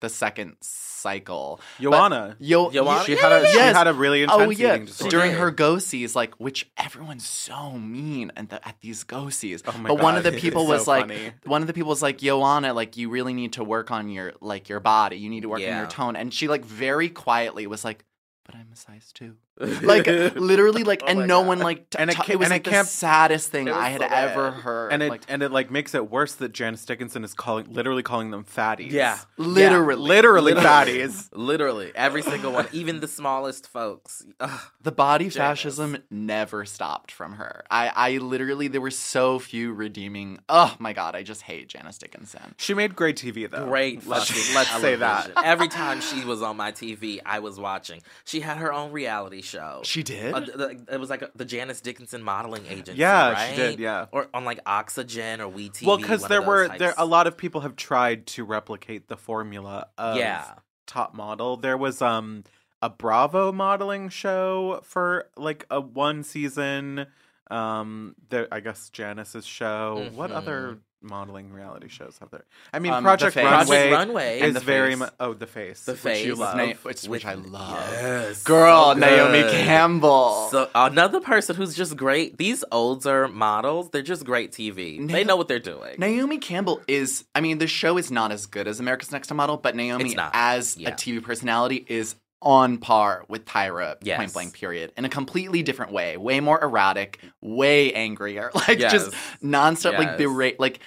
the second cycle. Joanna. Yo- Joanna? She, yeah, had a, yes. she had a really intense oh, yeah. eating disorder. During her go-sees, like, which everyone's so mean and the, at these go-sees. Oh my but God, one of the people was so like, funny. one of the people was like, Joanna, like, you really need to work on your, like, your body. You need to work yeah. on your tone. And she, like, very quietly was like, but I'm a size two. Like, literally, like, oh and no God. one, like, t- and it, it was, and like, it the saddest thing I had so ever heard. And it, like, and it, like, makes it worse that Janice Dickinson is calling, literally calling them fatties. Yeah. Literally. Yeah. Literally, literally fatties. Literally. Every single one. Even the smallest folks. Ugh. The body Janice. fascism never stopped from her. I, I literally, there were so few redeeming, oh my God, I just hate Janice Dickinson. She made great T V, though. Great. Let's, let's say that. Every time she was on my T V, I was watching. She had her own reality show. She did? Uh, the, it was like a, the Janice Dickinson modeling agency, yeah, right? She did, yeah. Or on like Oxygen or We T V. Well, because there were types. there a lot of people have tried to replicate the formula of yeah. Top Model. There was um a Bravo modeling show for like a one season. Um, there I guess Janice's show. Mm-hmm. What other modeling reality shows out there. I mean, um, Project, the Runway Project Runway is the very mu- oh the face the face which you love, Na- which, which I love. Yes, girl, so Naomi Campbell. So another person who's just great. These older models, they're just great T V. Na- they know what they're doing. Naomi Campbell is. I mean, the show is not as good as America's Next Top Model, but Naomi as yeah. a T V personality is on par with Tyra, yes. point blank, period, in a completely different way. Way more erratic, way angrier, like yes. just nonstop, yes. like berate. Like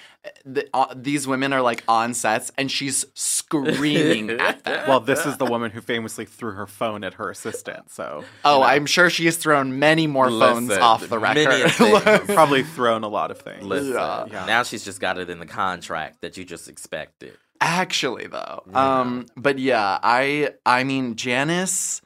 the, uh, these women are like on sets, and she's screaming at them. Well, this is the woman who famously threw her phone at her assistant. So, oh, you know. I'm sure she has thrown many more Listen, phones off the record. Probably thrown a lot of things. Listen, yeah. Yeah. Now she's just got it in the contract that you just expected. Actually, though, yeah. um, but yeah, I, I mean, Janice,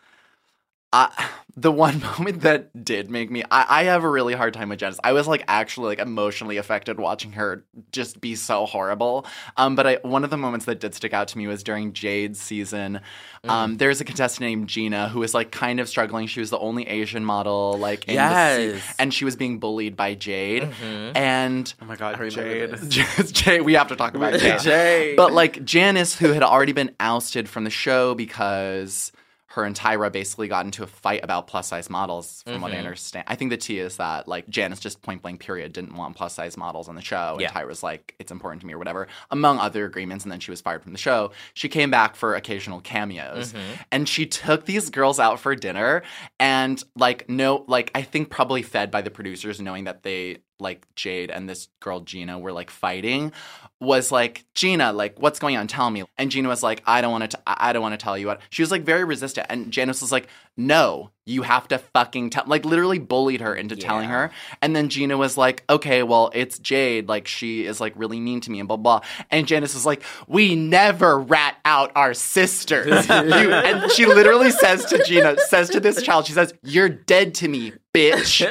I, the one moment that did make me, I, I have a really hard time with Janice. I was like actually like emotionally affected watching her just be so horrible. Um, but I, one of the moments that did stick out to me was during Jade's season. Um, mm. There's a contestant named Gina who was like kind of struggling. She was the only Asian model, like in yes. the se- and she was being bullied by Jade. Mm-hmm. And oh my god, Jade, Jade, we have to talk about Jade. Jade. But like Janice, who had already been ousted from the show because her and Tyra basically got into a fight about plus-size models, from mm-hmm. what I understand. I think the tea is that, like, Janice just point-blank period didn't want plus-size models on the show. And yeah. Tyra's like, it's important to me or whatever, among other agreements. And then she was fired from the show. She came back for occasional cameos. Mm-hmm. And she took these girls out for dinner. And, like, no, like, I think probably fed by the producers knowing that they, like, Jade and this girl Gina were, like, fighting, was like, Gina, like, what's going on? Tell me. And Gina was like, I don't want to t- I don't want to tell you what. She was, like, very resistant. And Janice was like, no, you have to fucking tell. Like, literally bullied her into yeah. telling her. And then Gina was like, okay, well, it's Jade. Like, she is, like, really mean to me and blah, blah. And Janice was like, we never rat out our sisters. you, and she literally says to Gina, says to this child, she says, you're dead to me, bitch.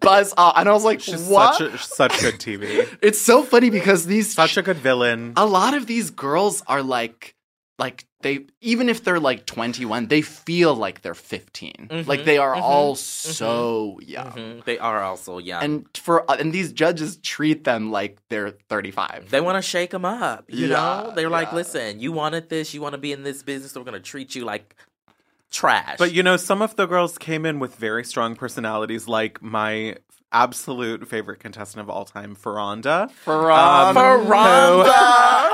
Buzz off. And I was like, she's what? Such, a, such good T V. It's so funny because these... Such a good villain. A lot of these girls are like... Like, they, even if they're like twenty-one, they feel like they're fifteen. Mm-hmm, like, they are mm-hmm, all so mm-hmm, young. Mm-hmm. They are all so young. And for uh, and these judges treat them like they're thirty-five. They want to shake them up. You yeah, know? They're yeah. like, listen, you wanted this, you want to be in this business, so we're going to treat you like trash. But, you know, some of the girls came in with very strong personalities, like my absolute favorite contestant of all time, Ferranda. Ferranda. Um, Ferranda.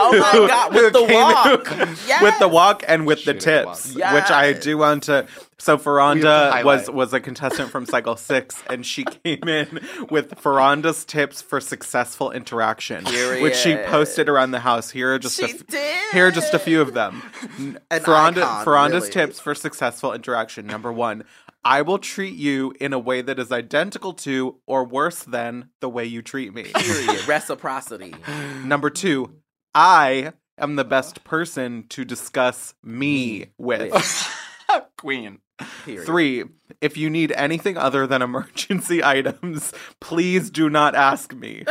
Oh my God, with the walk. With, yes. with the walk and with Shoot the tips, the yes. which I do want to. So Ferranda was, was a contestant from Cycle six, and she came in with Ferranda's tips for successful interaction, Period. which she posted around the house. Here are just, a, f- here are just a few of them. Ferranda, icon, Ferranda's really. tips for successful interaction. Number one. I will treat you in a way that is identical to or worse than the way you treat me. Period. Reciprocity. Number two, I am the best person to discuss me, me with. with. Queen. Period. Three, if you need anything other than emergency items, please do not ask me.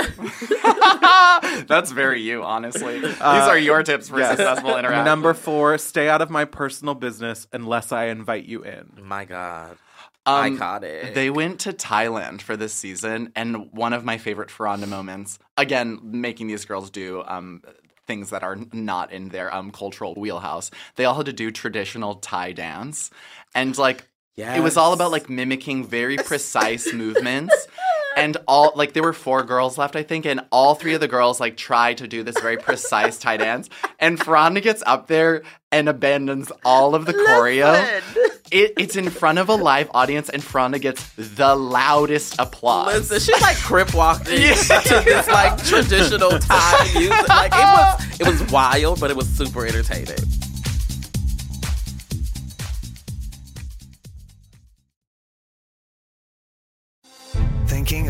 That's very you, honestly. Uh, These are your tips for yes. successful interaction. Number four, stay out of my personal business unless I invite you in. My God. Um, Iconic. They went to Thailand for this season, and one of my favorite Ferranda moments, again, making these girls do um, things that are not in their um, cultural wheelhouse. They all had to do traditional Thai dance. And, like, yes. it was all about, like, mimicking very precise movements. And all, like, there were four girls left, I think, and all three of the girls, like, tried to do this very precise Thai dance. And Ferranda gets up there and abandons all of the Listen. choreo. It, it's in front of a live audience, and Ferranda gets the loudest applause. Listen, she's like crip walking yeah. to this, like, traditional Thai music. Like, it was, it was wild, but it was super entertaining. Thinking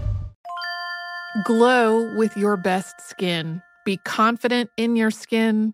Glow with your best skin. Be confident in your skin.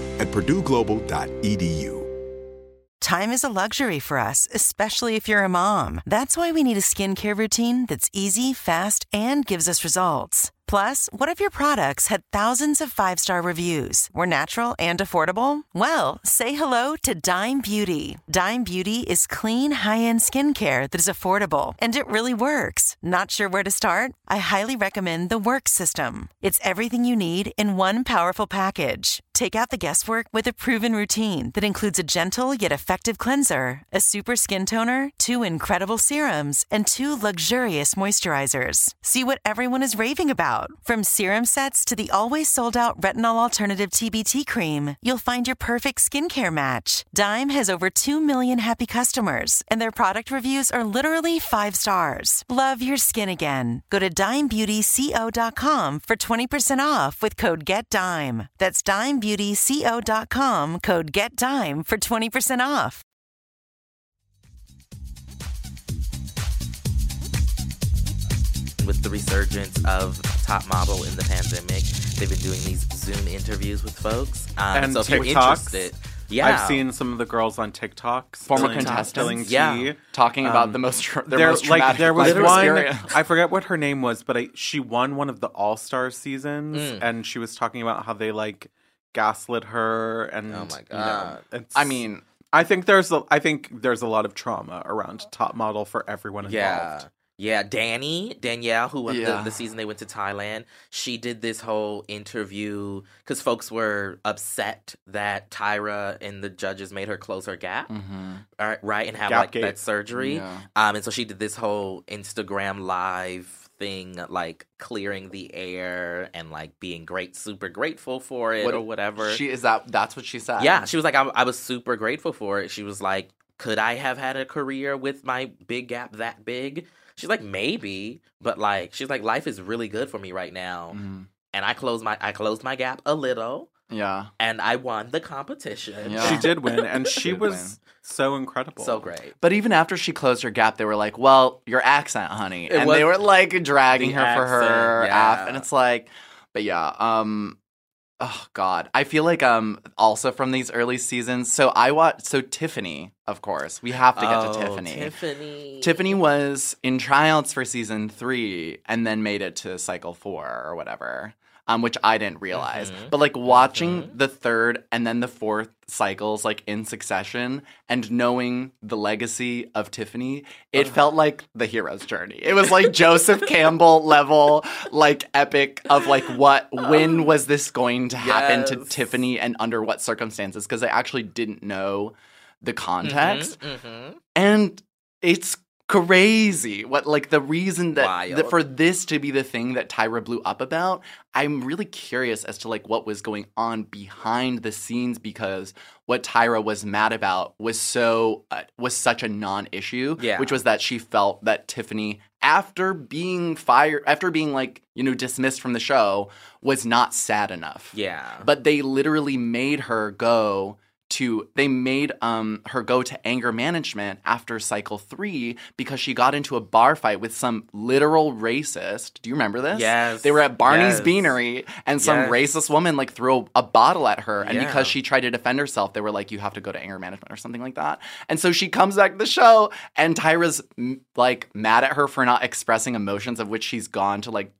at purdue global dot e d u. Time is a luxury for us, especially if you're a mom. That's why we need a skincare routine that's easy, fast, and gives us results. Plus, what if your products had thousands of five-star reviews, were natural and affordable? Well, say hello to Dime Beauty. Dime Beauty is clean, high-end skincare that is affordable, and it really works. Not sure where to start? I highly recommend the Work System. It's everything you need in one powerful package. Take out the guesswork with a proven routine that includes a gentle yet effective cleanser, a super skin toner, two incredible serums, and two luxurious moisturizers. See what everyone is raving about. From serum sets to the always sold-out retinol alternative T B T cream, you'll find your perfect skincare match. Dime has over two million happy customers, and their product reviews are literally five stars. Love your skin again. Go to dime beauty co dot com for twenty percent off with code GETDIME. That's dime beauty co dot com, code GETDIME for twenty percent off. With the resurgence of Top Model in the pandemic, they've been doing these Zoom interviews with folks. Um, and so if TikToks, you're interested, yeah, I've seen some of the girls on TikTok former contestants, tea, yeah, talking um, about the most tra- their there, most traumatic like there was one. Experience. I forget what her name was, but I, she won one of the All Star seasons, mm. and she was talking about how they like gaslit her. And oh my god, you know, I mean, I think there's a, I think there's a lot of trauma around Top Model for everyone involved. Yeah. Yeah, Danny, Danielle, who won yeah. the, the season they went to Thailand, she did this whole interview because folks were upset that Tyra and the judges made her close her gap, mm-hmm. all right, and have gap like gate. that surgery. Yeah. Um, and so she did this whole Instagram live thing, like clearing the air and like being great, super grateful for it what, or whatever. She is that. That's what she said. Yeah, she was like, I, I was super grateful for it. She was like, could I have had a career with my big gap that big? She's like, maybe, but like, she's like, life is really good for me right now. Mm. And I closed my I closed my gap a little. Yeah. And I won the competition. Yeah. She did win. And she, she was win. so incredible. So great. But even after she closed her gap, they were like, well, your accent, honey. It and they were like dragging her accent, for her. Yeah. Af- and it's like, but yeah. Um, oh, God. I feel like um also from these early seasons. So I watched, so Tiffany. Of course. We have to get oh, to Tiffany. Tiffany. Tiffany was in tryouts for season three and then made it to cycle four or whatever, um, which I didn't realize. Mm-hmm. But, like, watching mm-hmm. the third and then the fourth cycles, like, in succession and knowing the legacy of Tiffany, it uh-huh. felt like the hero's journey. It was, like, Joseph Campbell level, like, epic of, like, what, when was this going to happen yes. to Tiffany and under what circumstances? Because I actually didn't know the context. Mm-hmm, mm-hmm. And It's crazy. What, like, the reason that, that for this to be the thing that Tyra blew up about, I'm really curious as to, like, what was going on behind the scenes, because what Tyra was mad about was so uh, was such a non-issue, yeah. which was that she felt that Tiffany, after being fired, after being, like, you know, dismissed from the show, was not sad enough. Yeah. But they literally made her go to, they made um, her go to anger management after cycle three because she got into a bar fight with some literal racist. Do you remember this? Yes. They were at Barney's yes. Beanery, and some yes. racist woman, like, threw a, a bottle at her. And yeah. because she tried to defend herself, they were like, you have to go to anger management or something like that. And so she comes back to the show, and Tyra's, like, mad at her for not expressing emotions of which she's gone to, like,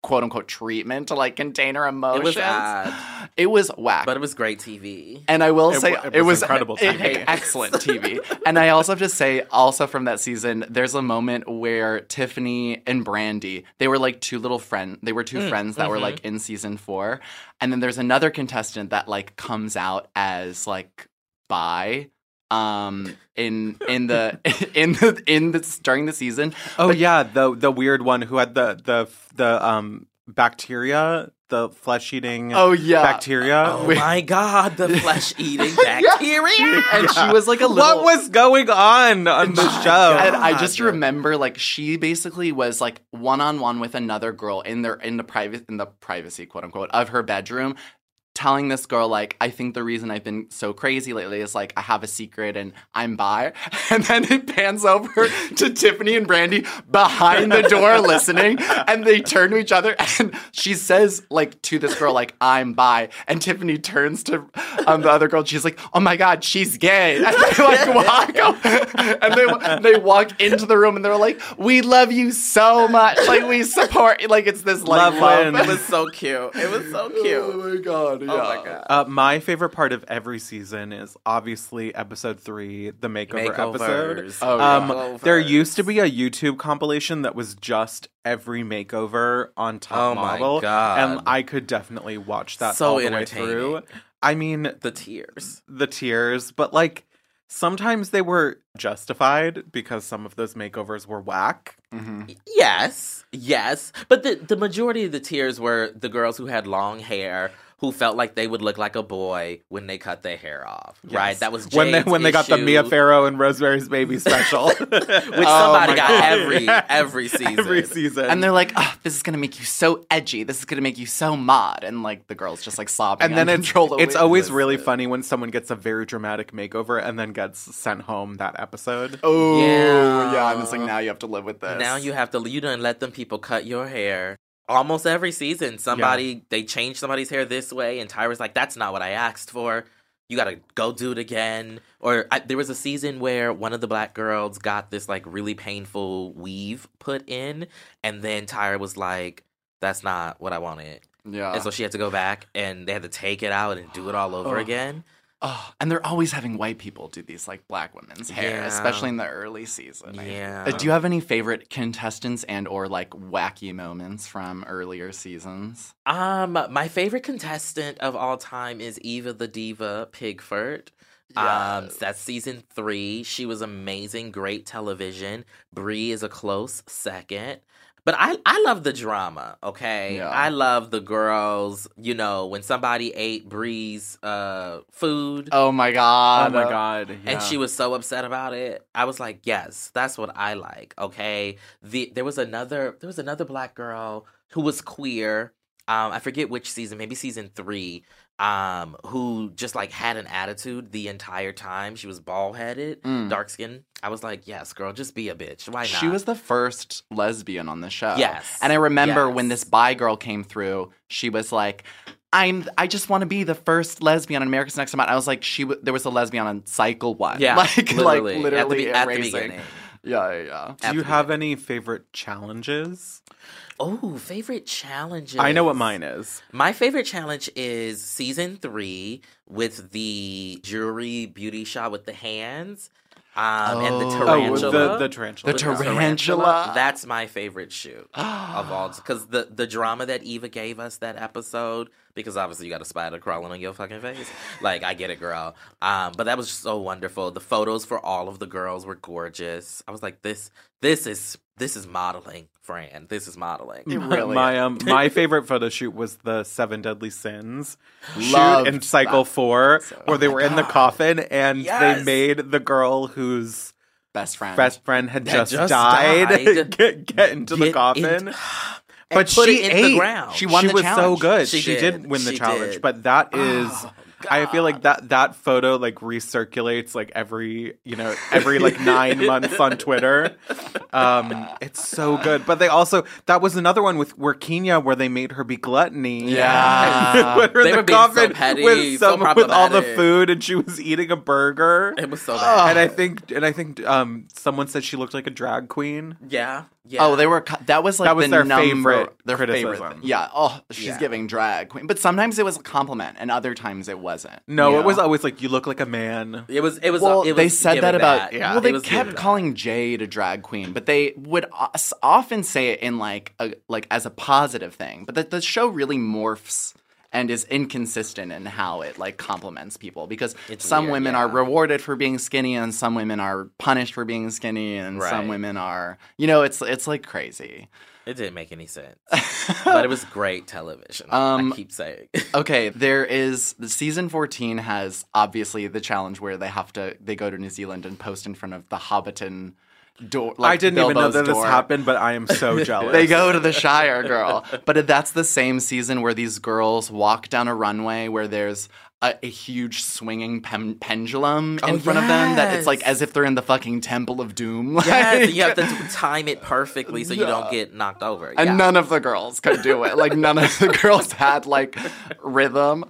quote-unquote treatment to, like, contain her emotions. It was bad. It was whack. But it was great T V. And I will it, say... It, it was incredible T V. It, it, excellent T V. And I also have to say, also from that season, there's a moment where Tiffany and Brandy, they were, like, two little friends. They were two mm, friends that mm-hmm. were, like, in season four. And then there's another contestant that, like, comes out as, like, bi... Um, in in the in the in the during the season. Oh but, yeah, the the weird one who had the the the um bacteria, the flesh eating. Oh yeah, bacteria. Oh we, my god, the flesh eating bacteria. Yeah. And she was like a little. What was going on on the show? God. And I just remember, like, she basically was, like, one on one with another girl in their in the private in the privacy, quote unquote, of her bedroom, telling this girl, like, I think the reason I've been so crazy lately is, like, I have a secret and I'm bi. And then it pans over to Tiffany and Brandy behind the door listening, and they turn to each other, and she says, like, to this girl, like, I'm bi. And Tiffany turns to um, the other girl, and she's like, oh my god, she's gay. And they, like, walk over, and they they walk into the room, and they're like, we love you so much. Like, we support, like, it's this, like, love. love. It was so cute. It was so cute. Oh my god. Yeah. Oh my god! Uh, my favorite part of every season is obviously episode three, the makeover Makeovers. episode. Oh, yeah. um, there used to be a YouTube compilation that was just every makeover on Top oh, Model, my god. And I could definitely watch that so all the way through. I mean, the tears, the tears, but, like, sometimes they were justified because some of those makeovers were whack. Mm-hmm. Yes, yes, but the the majority of the tears were the girls who had long hair, who felt like they would look like a boy when they cut their hair off, yes. right? That was Jade's when they when they issue. Got the Mia Farrow and Rosemary's Baby special, which somebody oh got God. every yeah. every season, every season. And they're like, oh, "This is gonna make you so edgy. This is gonna make you so mod." And, like, the girls just, like, sobbing. And then it's, it's always really it. funny when someone gets a very dramatic makeover and then gets sent home that episode. Oh yeah, yeah. And it's like, now you have to live with this. Now you have to. You done let them people cut your hair. Almost every season, somebody, yeah. they change somebody's hair this way, and Tyra's like, that's not what I asked for. You gotta go do it again. Or I, there was a season where one of the black girls got this, like, really painful weave put in, and then Tyra was like, that's not what I wanted. Yeah. And so she had to go back, and they had to take it out and do it all over oh. again. Oh, and they're always having white people do these, like, black women's hair, yeah. especially in the early season. Yeah. Uh, do you have any favorite contestants and or, like, wacky moments from earlier seasons? Um, my favorite contestant of all time is Eva the Diva Pigford. Yes. Um, that's season three. She was amazing, great television. Bree is a close second. But I, I love the drama, okay? Yeah. I love the girls, you know, when somebody ate Bree's uh, food. Oh, my God. Oh, my God. Yeah. And she was so upset about it. I was like, yes, that's what I like, okay? The, there was another there was another black girl who was queer. Um, I forget which season, maybe season three, um, who just, like, had an attitude the entire time. She was bald-headed, mm. dark-skinned. I was like, yes, girl, just be a bitch. Why not? She was the first lesbian on the show. Yes. And I remember yes. when this bi girl came through, she was like, I'm, I just want to be the first lesbian on America's Next Top Model. I was like, she w- there was a lesbian on cycle one. Yeah, like, literally. Like, literally at the, erasing. At the beginning. Yeah, yeah, yeah. Do at you have beginning. any favorite challenges? Oh, favorite challenges. I know what mine is. My favorite challenge is season three with the jewelry beauty shot with the hands. Um, oh. And the tarantula. Oh, the, the tarantula. The tarantula. tarantula. That's my favorite shoot of all. Because the, the drama that Eva gave us that episode, because obviously you got a spider crawling on your fucking face. Like, I get it, girl. Um, but that was just so wonderful. The photos for all of the girls were gorgeous. I was like, this this is this is modeling, Fran. This is modeling. It really my um, my favorite photo shoot was the Seven Deadly Sins Loved shoot in Cycle that. Four, so, where oh they were God. in the coffin, and yes. they made the girl whose best friend best friend had just, just died, died. get, get into get the coffin. In- But and put she it in ate. The ground. She won she the was challenge. So good. She, she did. did win the she challenge. Did. But that is, oh, I feel like that that photo like recirculates like every you know every like nine months on Twitter. Um, it's so good. But they also that was another one with where Kenya where they made her be gluttony. Yeah, put her in they the were coffin so petty, with some so with all the food, and she was eating a burger. It was so bad. Oh. And I think and I think um, someone said she looked like a drag queen. Yeah. Yeah. Oh, they were. That was like that was the their number, favorite. Their criticism. favorite. Thing. Yeah. Oh, she's yeah. giving drag queen. But sometimes it was a compliment, and other times it wasn't. No, yeah. it was always like you look like a man. It was. It was. Well, it was they said that about. That. Yeah. Well, they kept calling Jade a drag queen, but they would often say it in like a, like as a positive thing. But the, the show really morphs. And is inconsistent in how it like compliments people because it's some weird, women yeah. are rewarded for being skinny and some women are punished for being skinny and right. some women are you know it's it's like crazy. It didn't make any sense, but it was great television. Um, I keep saying. Okay, there is the season fourteen has obviously the challenge where they have to they go to New Zealand and post in front of the Hobbiton. Door, like I didn't Bilbo's even know that door. This happened, but I am so jealous. They go to the Shire, girl. But that's the same season where these girls walk down a runway where there's a, a huge swinging pen- pendulum oh, in front yes. of them that it's like as if they're in the fucking Temple of Doom. Like. Yes, you have to time it perfectly so yeah. you don't get knocked over. Yeah. And none of the girls could do it. Like none of the girls had like rhythm.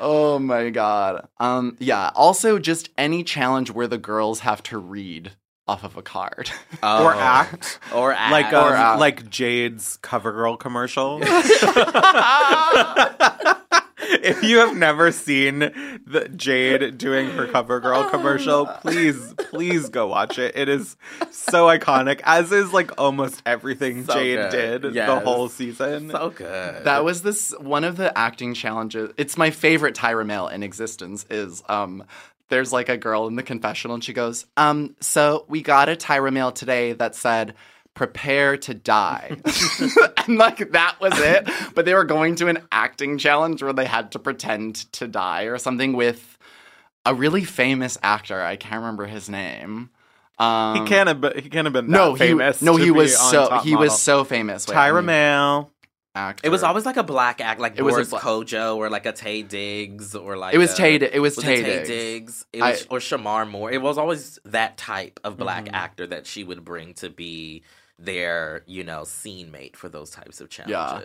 Oh my God. Um, yeah. Also, just any challenge where the girls have to read. Off of a card. Oh. Or act. Or act. Like, um, or act. Like Jade's CoverGirl commercial. If you have never seen the Jade doing her CoverGirl commercial, please, please go watch it. It is so iconic, as is like almost everything so Jade good. did yes. the whole season. So good. That was this one of the acting challenges. It's my favorite Tyra Banks in existence is... um. There's like a girl in the confessional and she goes, um, so we got a Tyra mail today that said, prepare to die. And like that was it. But they were going to an acting challenge where they had to pretend to die or something with a really famous actor. I can't remember his name. Um, he can't have been, he can't have been that no, famous. He, no, he was so he model. was so famous. Wait, Tyra Mail. Actor. It was always like a black act, like it Boris was Kojo or like a Tay Diggs or like it was a, Tay. It was, was Tay, Tay Diggs, Diggs. It was, I, or Shamar Moore. It was always that type of black mm-hmm. actor that she would bring to be their, you know, scene mate for those types of challenges. Yeah.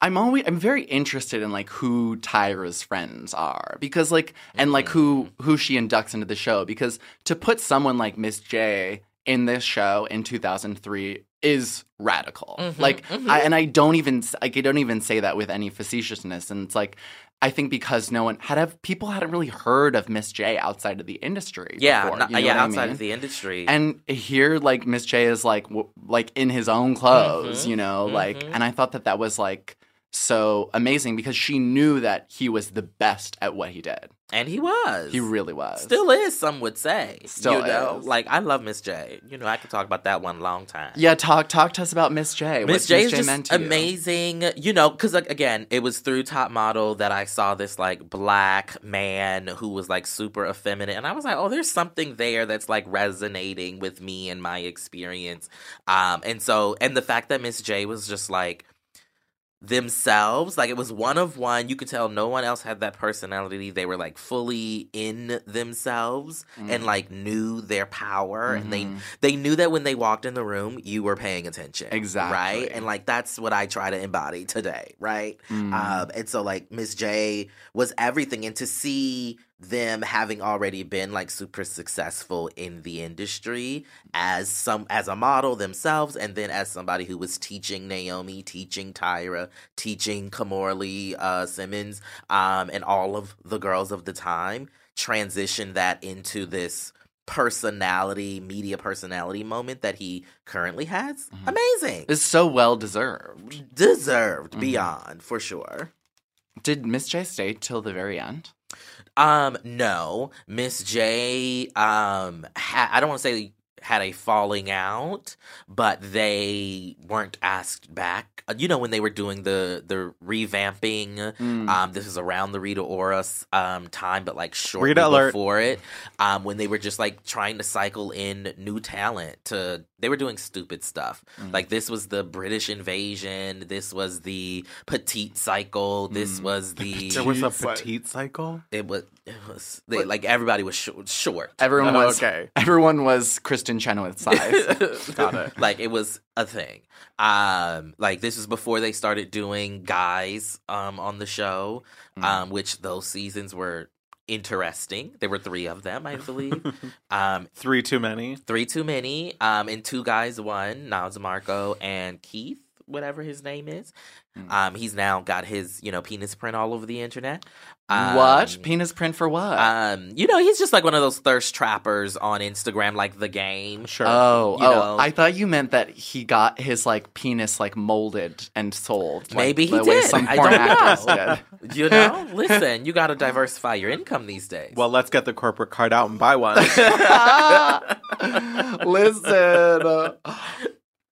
I'm always I'm very interested in like who Tyra's friends are because like and mm-hmm. like who who she inducts into the show because to put someone like Miss J in this show in two thousand three. Is radical. Mm-hmm, like, mm-hmm. I, and I don't even, like, I don't even say that with any facetiousness. And it's like, I think because no one had, have, people hadn't really heard of Miss J outside of the industry. Yeah, before, not, you know yeah, outside I mean? of the industry. And here, like, Miss J is like, w- like in his own clothes, mm-hmm, you know, mm-hmm. like, and I thought that that was like so amazing because she knew that he was the best at what he did. And he was. He really was. Still is, some would say. Still you know? is. Like, I love Miss J. You know, I could talk about that one long time. Yeah, talk talk to us about Miss J. Miss J is J just amazing. You, you know, because, like, again, it was through Top Model that I saw this, like, black man who was, like, super effeminate. And I was like, oh, there's something there that's, like, resonating with me and my experience. Um, and so, and the fact that Miss J was just, like, themselves, like it was one of one. You could tell no one else had that personality. They were like fully in themselves mm-hmm. and like knew their power mm-hmm. and they they knew that when they walked in the room you were paying attention, exactly, right? And like that's what I try to embody today, right? Mm-hmm. um and so like Miss J was everything, and to see them having already been like super successful in the industry as some as a model themselves, and then as somebody who was teaching Naomi, teaching Tyra, teaching Kamora uh, Simmons, um, and all of the girls of the time, transition that into this personality, media personality moment that he currently has. Mm-hmm. Amazing. It's so well deserved. Deserved mm-hmm. beyond, for sure. Did Miss J stay till the very end? Um, no. Miss J, um, ha- I don't want to say had a falling out, but they weren't asked back. You know, when they were doing the the revamping, mm. um, this is around the Rita Ora um, time, but like shortly before it, um, when they were just like trying to cycle in new talent to, they were doing stupid stuff. Mm. Like this was the British invasion. This was the petite cycle. This mm. was the... There was a petite cycle? It was, it was they, like everybody was sh- short. Everyone oh, was, okay. Everyone was Kristen Chenoweth size. Got it. Like it was a thing. Um, like this was before they started doing guys um, on the show, mm. um, which those seasons were interesting. There were three of them, I believe. Um, three too many. Three too many. Um, and two guys won, Niles DeMarco and Keith, whatever his name is. Mm. Um, he's now got his, you know, penis print all over the internet. Um, what? Penis print for what? Um, you know, he's just like one of those thirst trappers on Instagram, like The Game. Sure. Oh, you oh. know. I thought you meant that he got his like penis like molded and sold. Maybe like, he the did. Way some porn actors did. You know, listen, you got to diversify your income these days. Well, let's get the corporate card out and buy one. Listen.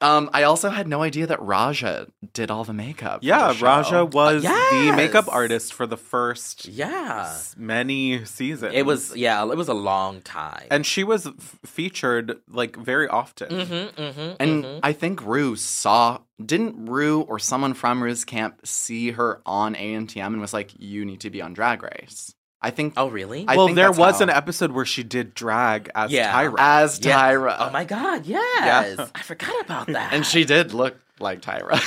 Um, I also had no idea that Raja did all the makeup. Yeah, the Raja was uh, yes! the makeup artist for the first yeah. many seasons. It was, yeah, it was a long time. And she was f- featured, like, very often. Mm-hmm, mm-hmm, and mm-hmm. I think Rue saw, didn't Rue or someone from Rue's camp see her on A N T M and was like, you need to be on Drag Race. I think. Oh, really? I well, think there was how... an episode where she did drag as yeah. Tyra. As Tyra. Yes. Oh, my God. Yes. Yeah. I forgot about that. And she did look like Tyra.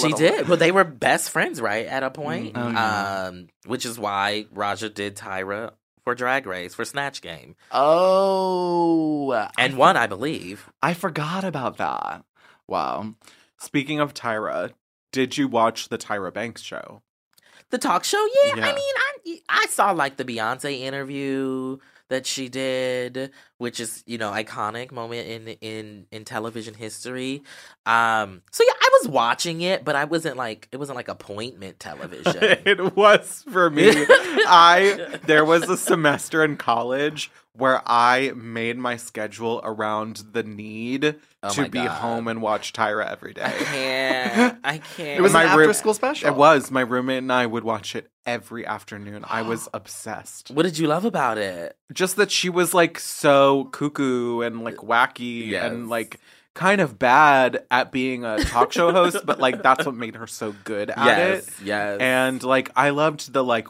She did. Bit. Well, they were best friends, right, at a point, mm-hmm. um, which is why Raja did Tyra for Drag Race, for Snatch Game. Oh. And I won, I believe. I forgot about that. Wow. Speaking of Tyra, did you watch the Tyra Banks show? The talk show, yeah. yeah. I mean, I I saw like the Beyonce interview that she did, which is, you know, iconic moment in in, in television history. Um, so yeah, I was watching it, but I wasn't like it wasn't like appointment television. It was for me. I there was a semester in college where I made my schedule around the need Oh to be God. home and watch Tyra every day. I can't. I can't. It was my an after room- school special. It was. My roommate and I would watch it every afternoon. I was obsessed. What did you love about it? Just that she was like so cuckoo and like wacky yes. and like kind of bad at being a talk show host, but like that's what made her so good at yes, it. Yes. And like I loved the like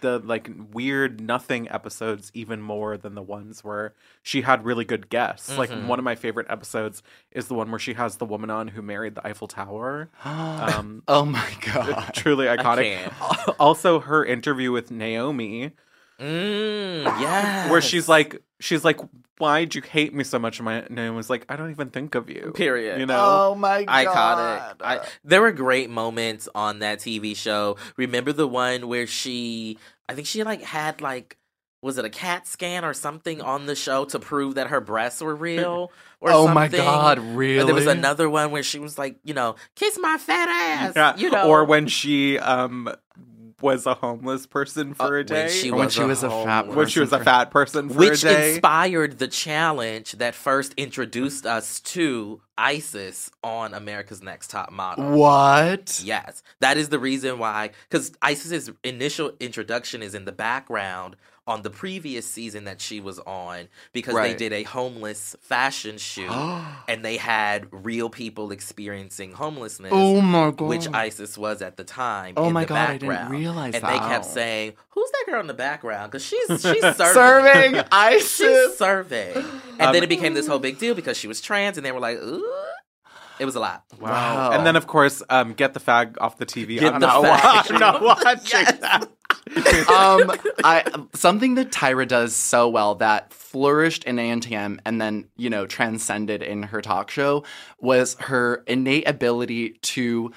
the like weird nothing episodes even more than the ones where she had really good guests. Mm-hmm. Like one of my favorite episodes is the one where she has the woman on who married the Eiffel Tower. Um, oh my God. Truly iconic. Also her interview with Naomi. Mm, yes. Where she's like, she's like, why'd you hate me so much? And my name was like, I don't even think of you. Period. You know? Oh my God. Iconic. I, there were great moments on that T V show. Remember the one where she, I think she like had like, was it a CAT scan or something on the show to prove that her breasts were real or oh something? Oh, my God, really? Or there was another one where she was like, you know, kiss my fat ass, yeah. you know. Or when she um was a homeless person for uh, a day. When she, was, when she a was a fat When she was a fat person for Which a day. Which inspired the challenge that first introduced us to ISIS on America's Next Top Model. What? Yes. That is the reason why, because ISIS's initial introduction is in the background on the previous season that she was on because right. they did a homeless fashion shoot and they had real people experiencing homelessness. Oh my God. Which ISIS was at the time. Oh in my the God, background. I didn't realize and that. And they kept saying, who's that girl in the background? Because she's, she's serving. Serving ISIS. She's serving. And um, then it became this whole big deal because she was trans and they were like, ooh. It was a lot. Wow. wow. And then, of course, um, get the fag off the T V. Get I'm the not, fag. Wa- not watching yes. that. um, I, something that Tyra does so well that flourished in A N T M and then, you know, transcended in her talk show was her innate ability to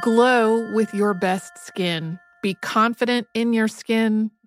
Glow with your best skin. Be confident in your skin.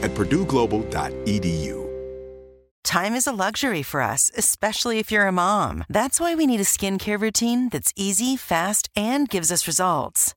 at purdue global dot e d u. Time is a luxury for us, especially if you're a mom. That's why we need a skincare routine that's easy, fast, and gives us results.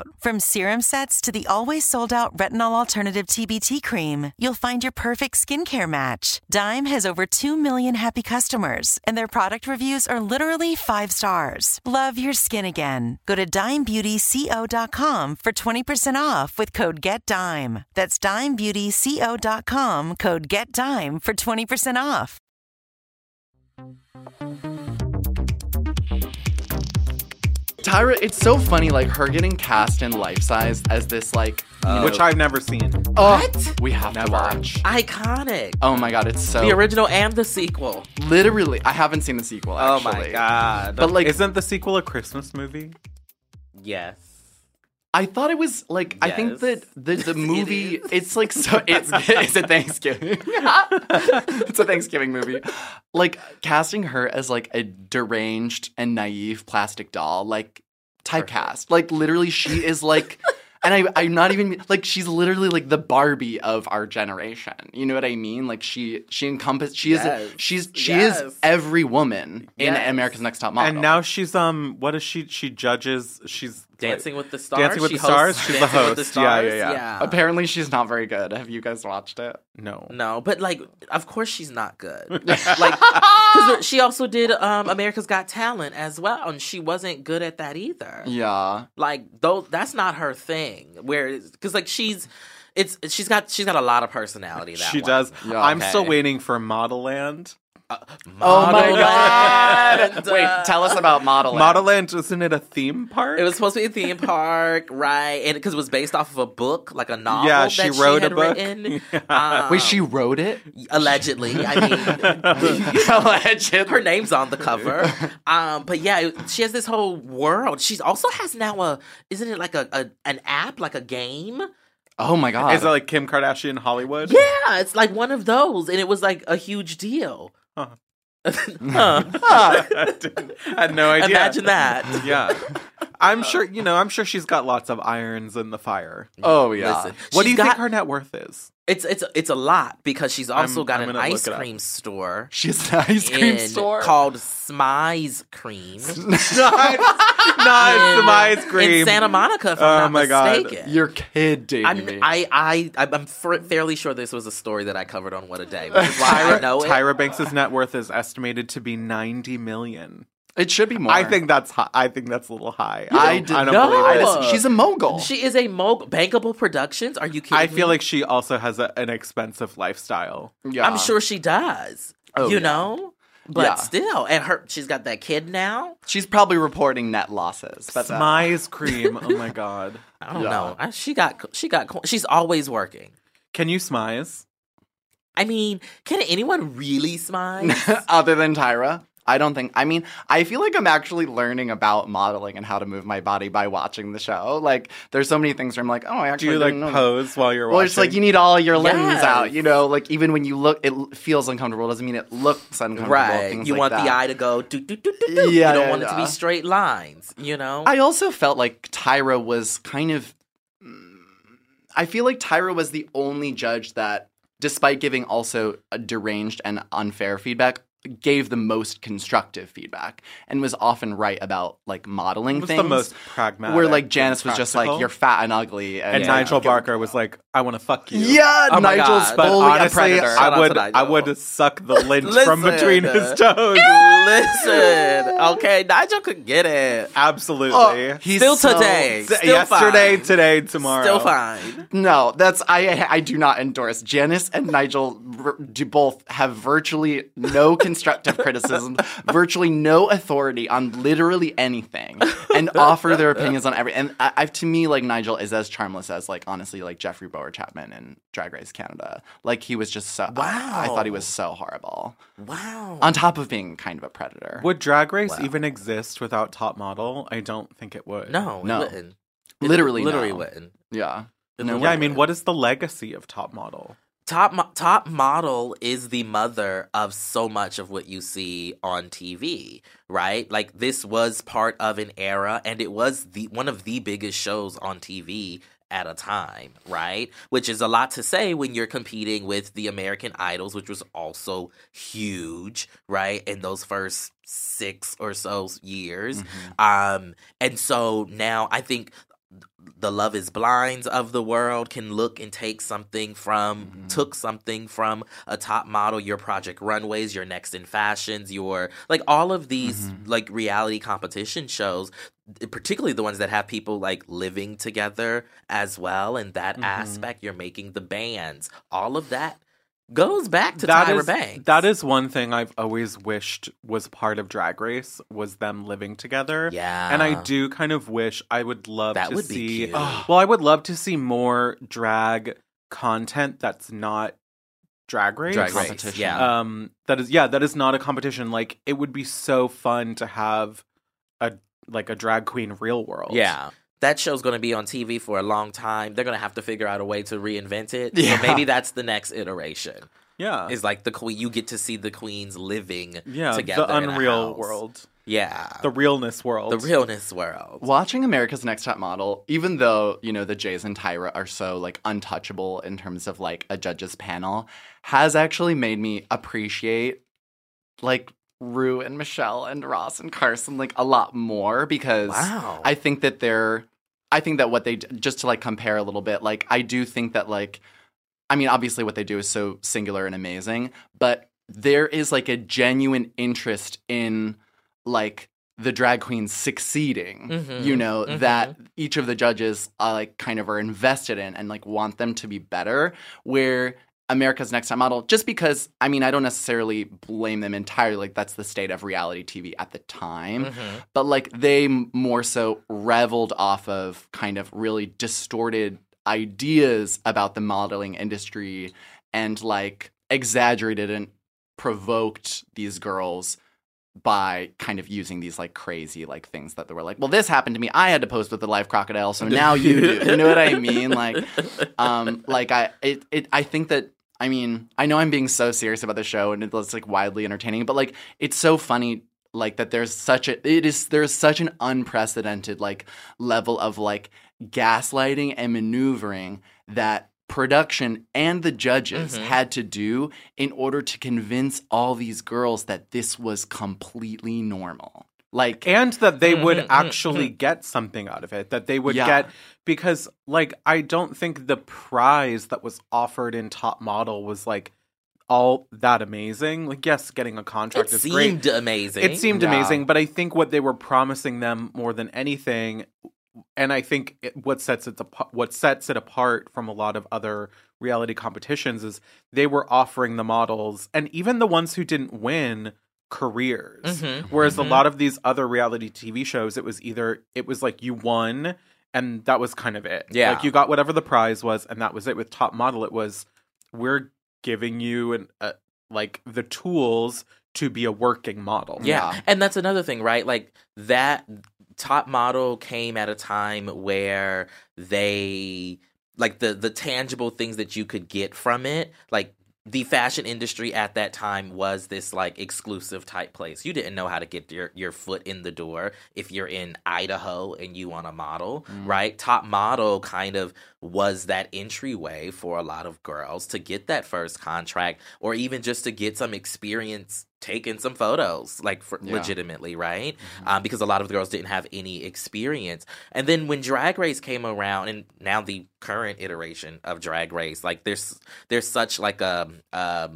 From serum sets to the always sold-out retinol alternative T B T cream, you'll find your perfect skincare match. Dime has over two million happy customers, and their product reviews are literally five stars. Love your skin again. Go to dime beauty co dot com for twenty percent off with code GETDIME. That's Dime Beauty. beauty co dot com, code GETDIME for twenty percent off. Tyra, it's so funny, like, her getting cast in Life Size as this, like... Uh, which I've never seen. Oh, what? We have never. to watch. Iconic. Oh, my God, it's so... The original and the sequel. Literally. I haven't seen the sequel, actually. Oh, my God. But, like... Isn't the sequel a Christmas movie? Yes. I thought it was, like... Yes. I think that the, the movie... It it's, like, so... It's, it's a Thanksgiving... It's a Thanksgiving movie. Like, casting her as, like, a deranged and naive plastic doll, like, typecast. Like, literally, she is, like... And I, I'm not even, like, she's literally, like, the Barbie of our generation. You know what I mean? Like, she she encompasses, she yes. is, she's, she yes. is every woman yes. in America's Next Top Model. And now she's, um, what is she, she judges, she's. Dancing like, with the Stars? Dancing with she the Stars? She's the host. The stars. Yeah, yeah, yeah, yeah. Apparently she's not very good. Have you guys watched it? No. No, but, like, of course she's not good. Like, because she also did um, America's Got Talent as well, and she wasn't good at that either. Yeah. Like, though, that's not her thing. Where, because, like, she's... It's she's got she's got a lot of personality. That she one. does. Yeah, I'm okay. still waiting for Model Land. Uh, Model oh my Land. God! Wait, tell us about Model Land. Model Land, isn't it a theme park? It was supposed to be a theme park, right? And because it was based off of a book, like a novel. Yeah, she that wrote she had a book. Written. Yeah. Um, Wait, she wrote it allegedly. I mean, allegedly. Her name's on the cover. Um, but yeah, it, she has this whole world. She also has now a isn't it like a, a an app, like a game. Oh, my God. Is it like Kim Kardashian Hollywood? Yeah, it's like one of those. And it was like a huge deal. Huh. huh. I, I had no idea. Imagine that. Yeah. I'm sure, you know, I'm sure she's got lots of irons in the fire. Oh, yeah. Listen, what do you got, think her net worth is? It's it's it's a lot because she's also I'm, got I'm an ice cream store. She has an ice cream store? Called Smize Cream. Not Smize Cream. In Santa Monica, if oh I'm not mistaken. Oh, my God. You're kidding I'm, me. I, I, I, I'm fairly sure this was a story that I covered on What a Day, which is why Tyra, I know it. Tyra Banks' net worth is estimated to be ninety million dollars. It should be more. I think that's high. I think that's a little high. I, did I don't no. believe it. I just, she's a mogul. She is a mogul. Bankable Productions? Are you kidding I me? I feel like she also has a, an expensive lifestyle. Yeah. I'm sure she does. Oh, you yeah. know? But yeah. still. And her, she's got that kid now. She's probably reporting net losses. Smize Cream. Oh, my God. I don't yeah. know. I, she got, she got, she's always working. Can you smize? I mean, can anyone really smize? Other than Tyra? I don't think, I mean, I feel like I'm actually learning about modeling and how to move my body by watching the show. Like, there's so many things where I'm like, oh, I actually Do you, didn't like, know. pose while you're watching? Well, it's like, you need all your limbs yes. out, you know? Like, even when you look, it feels uncomfortable. It doesn't mean it looks uncomfortable. Right. You like want that. the eye to go, do, do, do, do, do. Yeah, you don't yeah, want yeah. it to be straight lines, you know? I also felt like Tyra was kind of, I feel like Tyra was the only judge that, despite giving also a deranged and unfair feedback, gave the most constructive feedback and was often right about, like, modeling was things. Was the most pragmatic. Where, like, Janice was just like, you're fat and ugly. And, and yeah, Nigel Barker was like, I want to fuck you. Yeah, oh Nigel's fully a predator. I would, I would suck the lint Listen, from between his toes. Listen. Okay, Nigel could get it. Absolutely. Oh, he's still so, today. Still yesterday, fine. today, tomorrow. Still fine. No, that's, I, I do not endorse. Janice and Nigel do both have virtually no control constructive criticism, virtually no authority on literally anything, and offer their opinions on everything. And I, I, to me, like, Nigel is as charmless as, like, honestly, like, Jeffrey Boer Chapman in Drag Race Canada. Like, he was just so... Wow. I, I thought he was so horrible. Wow. On top of being kind of a predator. Would Drag Race wow. even exist without Top Model? I don't think it would. No, no. It wouldn't. Literally, it literally no. wouldn't. Yeah. It no, wouldn't. Yeah, I mean, what is the legacy of Top Model? Top mo- Top Model is the mother of so much of what you see on T V, right? Like, this was part of an era, and it was the one of the biggest shows on T V at a time, right? Which is a lot to say when you're competing with the American Idols, which was also huge, right? In those first six or so years. Mm-hmm. Um, and so now I think... The Love is Blinds of the world can look and take something from, mm-hmm. took something from a Top Model, your Project Runways, your Next in Fashions, your, like, all of these, mm-hmm. like, reality competition shows, particularly the ones that have people, like, living together as well. And that mm-hmm. aspect, you're making the bands, all of that goes back to that Tyra is, Banks. That is one thing I've always wished was part of Drag Race, was them living together. Yeah. And I do kind of wish I would love that to would see... Be oh, well, I would love to see more drag content that's not Drag Race. Drag Race, competition. yeah. Um, that is, yeah, that is not a competition. Like, it would be so fun to have a like a drag queen real world. Yeah. That show's going to be on T V for a long time. They're going to have to figure out a way to reinvent it. Yeah. So maybe that's the next iteration. Yeah. It's like the queen, you get to see the queens living yeah, together. The unreal world. Yeah. The realness world. The realness world. Watching America's Next Top Model, even though, you know, the Jays and Tyra are so, like, untouchable in terms of, like, a judge's panel, has actually made me appreciate, like, Rue and Michelle and Ross and Carson, like, a lot more because wow. I think that they're... I think that what they, just to like compare a little bit, like I do think that like, I mean, obviously what they do is so singular and amazing, but there is like a genuine interest in like the drag queens succeeding, mm-hmm. you know, mm-hmm. that each of the judges uh, like kind of are invested in and like want them to be better, where America's Next Top Model, just because, I mean, I don't necessarily blame them entirely. Like, that's the state of reality T V at the time. Mm-hmm. But, like, they more so reveled off of kind of really distorted ideas about the modeling industry and, like, exaggerated and provoked these girls by kind of using these, like, crazy, like, things that they were like, well, this happened to me. I had to post with a live crocodile, so now you do. You know what I mean? Like, um, like I, it, it, I think that I mean, I know I'm being so serious about the show and it's like widely entertaining, but like it's so funny like that there's such a it is there's such an unprecedented like level of like gaslighting and maneuvering that production and the judges mm-hmm. had to do in order to convince all these girls that this was completely normal. Like and that they mm-hmm, would mm-hmm, actually mm-hmm. get something out of it, that they would yeah. get because like I don't think the prize that was offered in Top Model was like all that amazing. Like yes, getting a contract it is great. It seemed amazing. It seemed yeah. amazing, but I think what they were promising them more than anything, and I think it, what sets it what sets it apart from a lot of other reality competitions is they were offering the models and even the ones who didn't win careers. Mm-hmm. Whereas mm-hmm. a lot of these other reality T V shows, it was either it was like you won and that was kind of it. Yeah. Like you got whatever the prize was and that was it. With Top Model, it was we're giving you an uh, like the tools to be a working model. Yeah. yeah. And that's another thing, right? Like that Top Model came at a time where they like the the tangible things that you could get from it, like the fashion industry at that time was this, like, exclusive type place. You didn't know how to get your, your foot in the door if you're in Idaho and you want a model, mm. right? Top Model kind of was that entryway for a lot of girls to get that first contract or even just to get some experience taking some photos, like, for yeah. legitimately, right? Mm-hmm. Um, because a lot of the girls didn't have any experience. And then when Drag Race came around, and now the current iteration of Drag Race, like, there's there's such, like, a, a,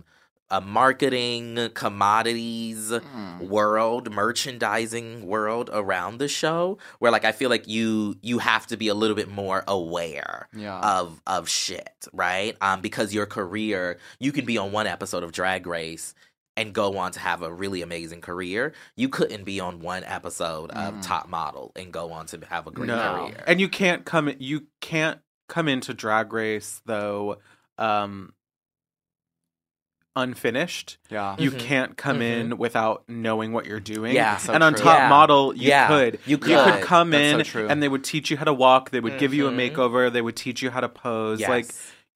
a marketing, commodities mm. world, merchandising world around the show, where, like, I feel like you you have to be a little bit more aware yeah. of, of shit, right? Um, because your career, you can be on one episode of Drag Race and go on to have a really amazing career. You couldn't be on one episode of mm. Top Model and go on to have a great no. career. And you can't come you can't come into Drag Race though um, unfinished. Yeah. You mm-hmm. can't come mm-hmm. in without knowing what you're doing. Yeah, so and on true. Top yeah. Model, you, yeah. could. you could. You could come That's in so and they would teach you how to walk. They would mm-hmm. give you a makeover. They would teach you how to pose. Yes. Like,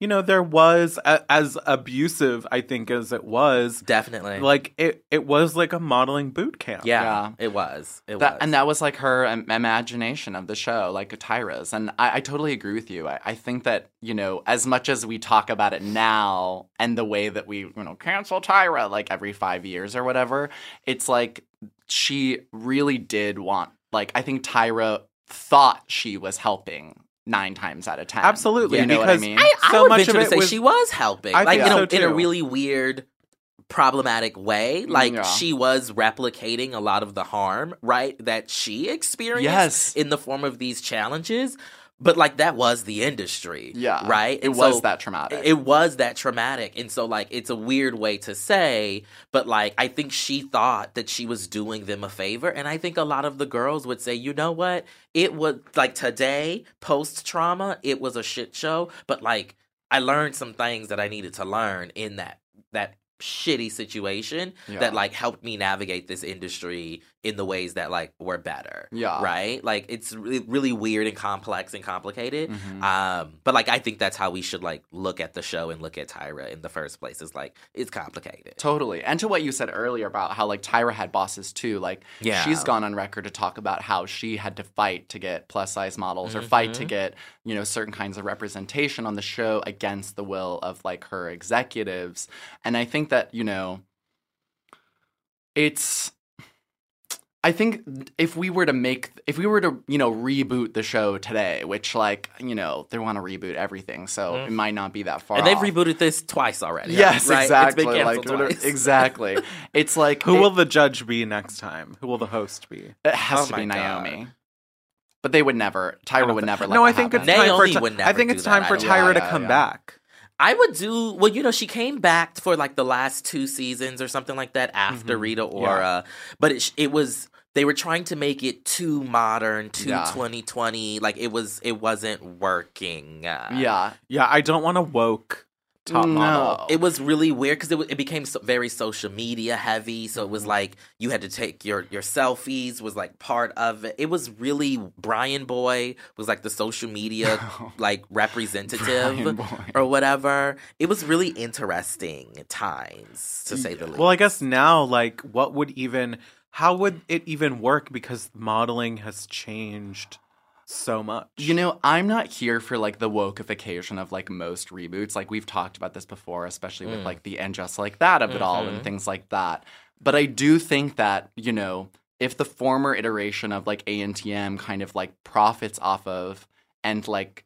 you know, there was, a, as abusive, I think, as it was. Definitely. Like, it, it was like a modeling boot camp. Yeah, yeah. it was. It that, was. And that was, like, her um, imagination of the show, like Tyra's. And I, I totally agree with you. I, I think that, you know, as much as we talk about it now and the way that we, you know, cancel Tyra, like, every five years or whatever, it's like she really did want, like, I think Tyra thought she was helping nine times out of ten. Absolutely. You know because what I mean? I, I so would much of it to say was, she was helping. I like, you know, so in a really weird, problematic way. Like, yeah. she was replicating a lot of the harm, right, that she experienced yes. in the form of these challenges. But, like, that was the industry. Yeah. Right? It was that traumatic. It was that traumatic. And so, like, it's a weird way to say, but, like, I think she thought that she was doing them a favor. And I think a lot of the girls would say, you know what? It was, like, today, post-trauma, it was a shit show. But, like, I learned some things that I needed to learn in that that shitty situation yeah. that, like, helped me navigate this industry in the ways that, like, were better. Yeah. Right? Like, it's really, really weird and complex and complicated. Mm-hmm. Um, but, like, I think that's how we should, like, look at the show and look at Tyra in the first place. Is like, it's complicated. Totally. And to what you said earlier about how, like, Tyra had bosses, too. Like, yeah. she's gone on record to talk about how she had to fight to get plus-size models mm-hmm. or fight to get, you know, certain kinds of representation on the show against the will of, like, her executives. And I think that, you know, it's... I think if we were to make, if we were to, you know, reboot the show today, which, like, you know, they want to reboot everything, so mm. it might not be that far and off. They've rebooted this twice already. Yes, right? Exactly. It's been canceled like, twice. Exactly. It's like... Who it, will the judge be next time? Who will the host be? It has oh to be Naomi. God. But they would never, Tyra would never let no, that I think happen. It's time Naomi for, would never I think it's time that, for Tyra yeah, to come yeah. back. I would do, well, you know, she came back for, like, the last two seasons or something like that after mm-hmm. Rita Ora. Yeah. But it, it was, they were trying to make it too modern, too yeah. twenty twenty. Like, it was, it wasn't working. Uh, yeah. Yeah, I don't want to woke top no. model. It was really weird because it, it became so, very social media heavy. So it was like, you had to take your, your selfies was, like, part of it. It was really, Brian Boy was, like, the social media, like, representative or whatever. It was really interesting times, to say the least. Well, I guess now, like, what would even, how would it even work? Because modeling has changed so much. You know, I'm not here for, like, the wokeification of, like, most reboots. Like, we've talked about this before, especially mm. with, like, the And Just Like That of mm-hmm. it all and things like that. But I do think that, you know, if the former iteration of, like, A N T M kind of, like, profits off of and, like,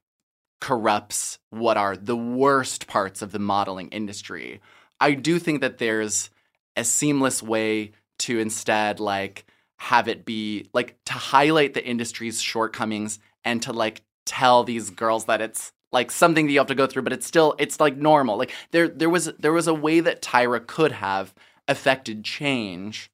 corrupts what are the worst parts of the modeling industry, I do think that there's a seamless way to instead, like, have it be, like, to highlight the industry's shortcomings and to, like, tell these girls that it's, like, something that you have to go through, but it's still, it's, like, normal. Like, there there was there was a way that Tyra could have affected change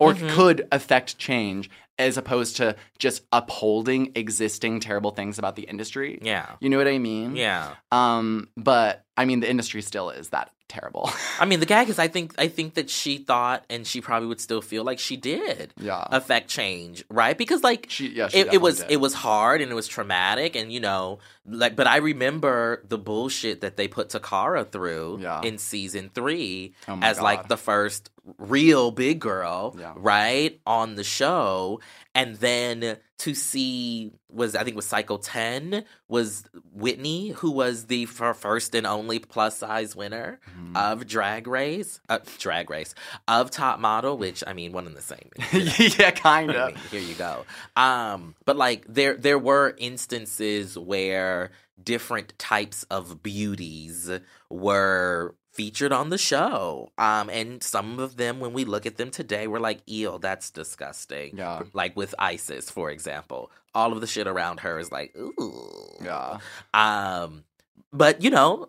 or mm-hmm. could affect change as opposed to just upholding existing terrible things about the industry. Yeah. You know what I mean? Yeah. Um, but, I mean, the industry still is that terrible. I mean, the gag is I think I think that she thought, and she probably would still feel like she did yeah. affect change, right? Because, like, she, yeah, she it, it was did. It was hard and it was traumatic, and, you know, like, but I remember the bullshit that they put Takara through yeah. in season three oh as God. like the first real big girl, yeah. right, on the show. And then to see was I think was cycle ten was Whitney, who was the first and only plus size winner mm-hmm. of Drag Race, uh, Drag Race of Top Model, which I mean one and the same. You know? Yeah, kind of. I mean, here you go. Um, but like there there were instances where different types of beauties were featured on the show. Um, and some of them, when we look at them today, we're like, ew, that's disgusting. Yeah. Like with Isis, for example. All of the shit around her is like, ooh. Yeah. Um, but, you know,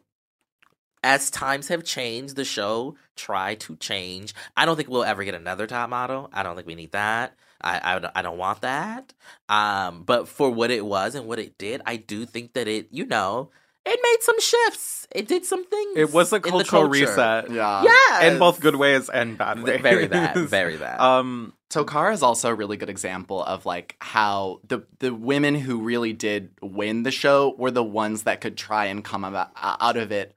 as times have changed, the show tried to change. I don't think we'll ever get another Top Model. I don't think we need that. I, I, I don't want that. Um, but for what it was and what it did, I do think that it, you know... It made some shifts. It did some things. It was a cultural reset. Yeah. Yeah. In both good ways and bad ways. Very that. Very that. Um, Takara is also a really good example of, like, how the, the women who really did win the show were the ones that could try and come about, out of it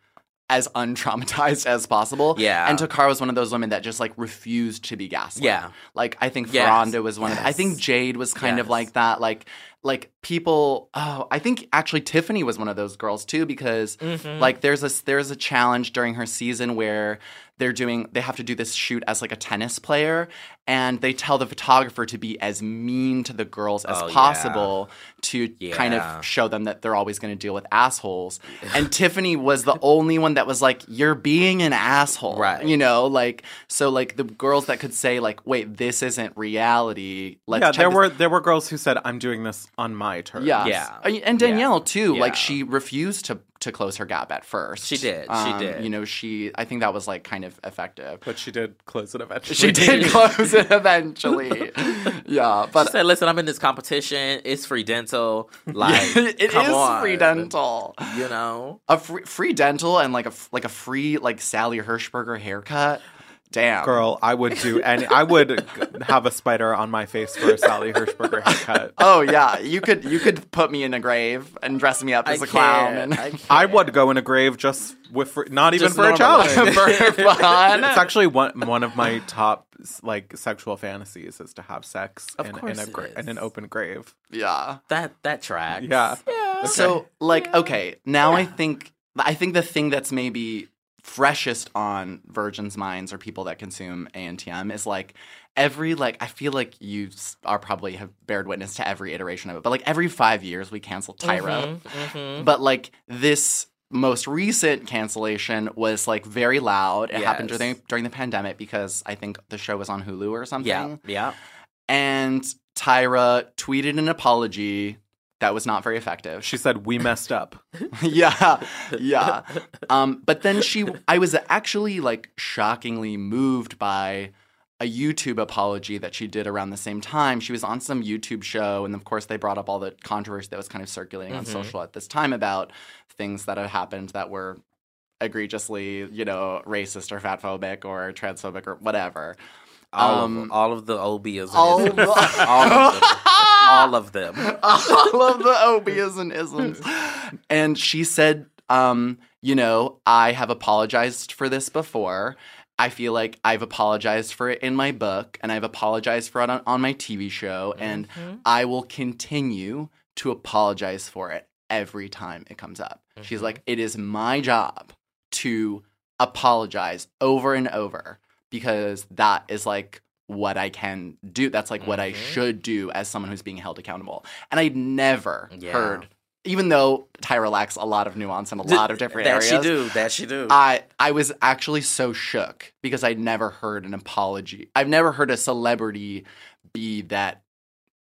as untraumatized as possible. Yeah. And Takara was one of those women that just, like, refused to be gaslit. Yeah. Like, I think yes. Ferranda was one yes. of the, I think Jade was kind yes. of like that. Like, like people, oh, I think actually Tiffany was one of those girls too, because mm-hmm. like there's a, there's a challenge during her season where they're doing, they have to do this shoot as like a tennis player and they tell the photographer to be as mean to the girls as oh, possible yeah. to yeah. kind of show them that they're always going to deal with assholes. And Tiffany was the only one that was like, you're being an asshole, right? You know, like, so like the girls that could say like, wait, this isn't reality. Let's yeah, check there this. were, there were girls who said, I'm doing this on my terms. Yes. Yeah. And Danielle, yeah. too. Yeah. Like, she refused to, to close her gap at first. She did. Um, she did. You know, she – I think that was, like, kind of effective. But she did close it eventually. She did close it eventually. Yeah. But she said, listen, I'm in this competition. It's free dental. Like, it come is on. Free dental. You know? A free, free dental and, like a, like, a free, like, Sally Hershberger haircut. Damn. Girl, I would do any. I would have a spider on my face for a Sally Hershberger haircut. Oh yeah, you could you could put me in a grave and dress me up as I a clown. And I, I would go in a grave just with not even just for a challenge. For fun. It's actually one one of my top like sexual fantasies is to have sex in, in a gra- in an open grave. Yeah, that that tracks. Yeah. Yeah. Okay. So like yeah. okay, now yeah. I think I think the thing that's maybe. Freshest on virgins' minds or people that consume A N T M is like every like I feel like you are probably have bared witness to every iteration of it, but like every five years we cancel Tyra, mm-hmm, mm-hmm. but like this most recent cancellation was like very loud. It yes. happened during during the pandemic because I think the show was on Hulu or something. Yeah, yeah. And Tyra tweeted an apology. That was not very effective. She said, we messed up. yeah, yeah. Um, but then she, I was actually like shockingly moved by a YouTube apology that she did around the same time. She was on some YouTube show, and of course they brought up all the controversy that was kind of circulating mm-hmm. on social at this time about things that had happened that were egregiously, you know, racist or fatphobic or transphobic or whatever. All, um, of, all of the O Bs. All of them. All of them. All of the O Bs and isms. And she said, um, you know, I have apologized for this before. I feel like I've apologized for it in my book, and I've apologized for it on, on my T V show, and mm-hmm. I will continue to apologize for it every time it comes up. Mm-hmm. She's like, it is my job to apologize over and over because that is like what I can do. That's like mm-hmm. what I should do as someone who's being held accountable. And I'd never yeah. heard, even though Tyra lacks a lot of nuance in a lot of different that areas. That she do. That she do. I, I was actually so shook because I'd never heard an apology. I've never heard a celebrity be that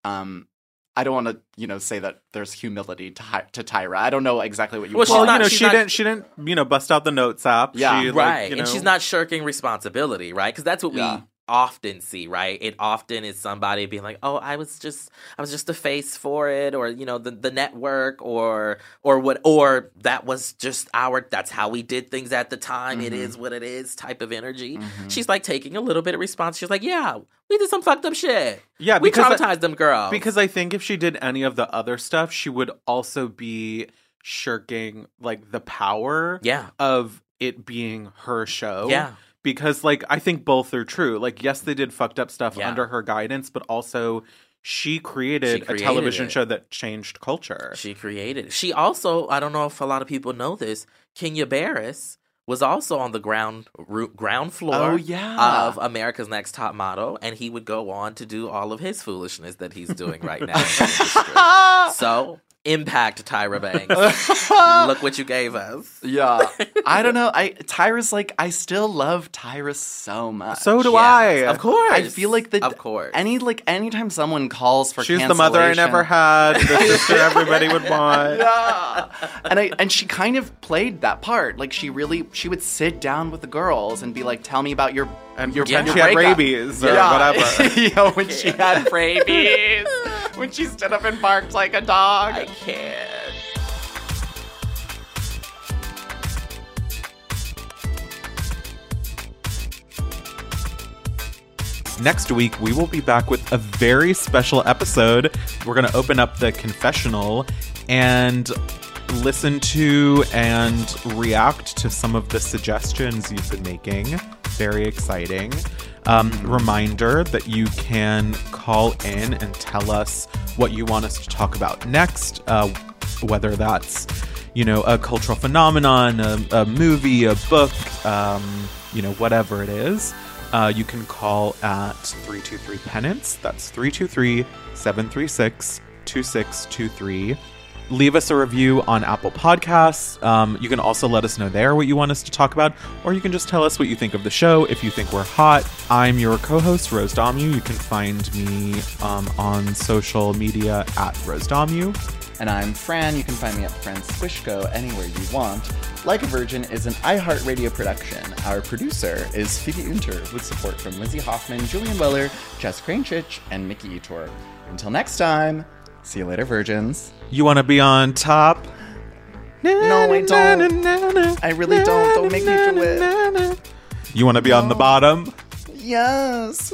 um, I don't want to, you know, say that there's humility to, to Tyra. I don't know exactly what you well, want. Well, you know, she not, didn't, she didn't, you know, bust out the notes app. Yeah, she, right. Like, you know, and she's not shirking responsibility, right? Because that's what yeah. we... often see, right? It often is somebody being like, oh, I was just I was just a face for it, or you know, the, the network or or what or that was just our that's how we did things at the time. Mm-hmm. It is what it is type of energy. Mm-hmm. She's like taking a little bit of response. She's like, yeah, we did some fucked up shit. Yeah, we traumatized I, them girls. Because I think if she did any of the other stuff, she would also be shirking like the power yeah. of it being her show. Yeah. Because, like, I think both are true. Like, yes, they did fucked up stuff yeah. under her guidance, but also she created, she created a television it. show that changed culture. She created it. She also, I don't know if a lot of people know this, Kenya Barris was also on the ground ground floor oh, yeah. of America's Next Top Model, and he would go on to do all of his foolishness that he's doing right now in the industry. So... impact, Tyra Banks. Look what you gave us. Yeah. I don't know. I Tyra's like, I still love Tyra so much. So do yes, I. Of course. I feel like the... Of course. Any, like, anytime someone calls for She's cancellation... She's the mother I never had. The sister everybody would want. Yeah. And, I, and she kind of played that part. Like, she really... She would sit down with the girls and be like, tell me about your... And your, yeah. when she had rabies or yeah. whatever. Yo, when she had rabies. When she stood up and barked like a dog. I can't. Next week, we will be back with a very special episode. We're going to open up the confessional and... listen to and react to some of the suggestions you've been making. Very exciting. Um, reminder that you can call in and tell us what you want us to talk about next, uh, whether that's, you know, a cultural phenomenon, a, a movie, a book, um, you know, whatever it is. Uh, you can call at three two three Penance. That's three two three, seven three six, two six two three. Leave us a review on Apple Podcasts. Um, you can also let us know there what you want us to talk about, or you can just tell us what you think of the show if you think we're hot. I'm your co-host, Rose Domu. You can find me um, on social media at Rose Domu. And I'm Fran. You can find me at Fran Squishko anywhere you want. Like a Virgin is an iHeartRadio production. Our producer is Phoebe Unter, with support from Lizzie Hoffman, Julian Weller, Jess Kranchich, and Mickey Etor. Until next time, see you later, virgins. You want to be on top? No, I don't. I really don't. Don't make me do it. You want to be no. on the bottom? Yes.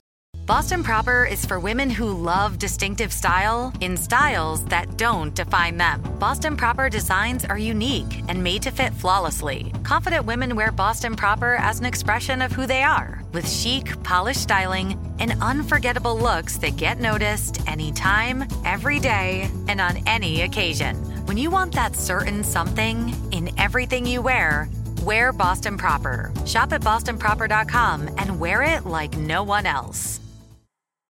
Boston Proper is for women who love distinctive style in styles that don't define them. Boston Proper designs are unique and made to fit flawlessly. Confident women wear Boston Proper as an expression of who they are, with chic, polished styling and unforgettable looks that get noticed anytime, every day, and on any occasion. When you want that certain something in everything you wear, wear Boston Proper. Shop at boston proper dot com and wear it like no one else.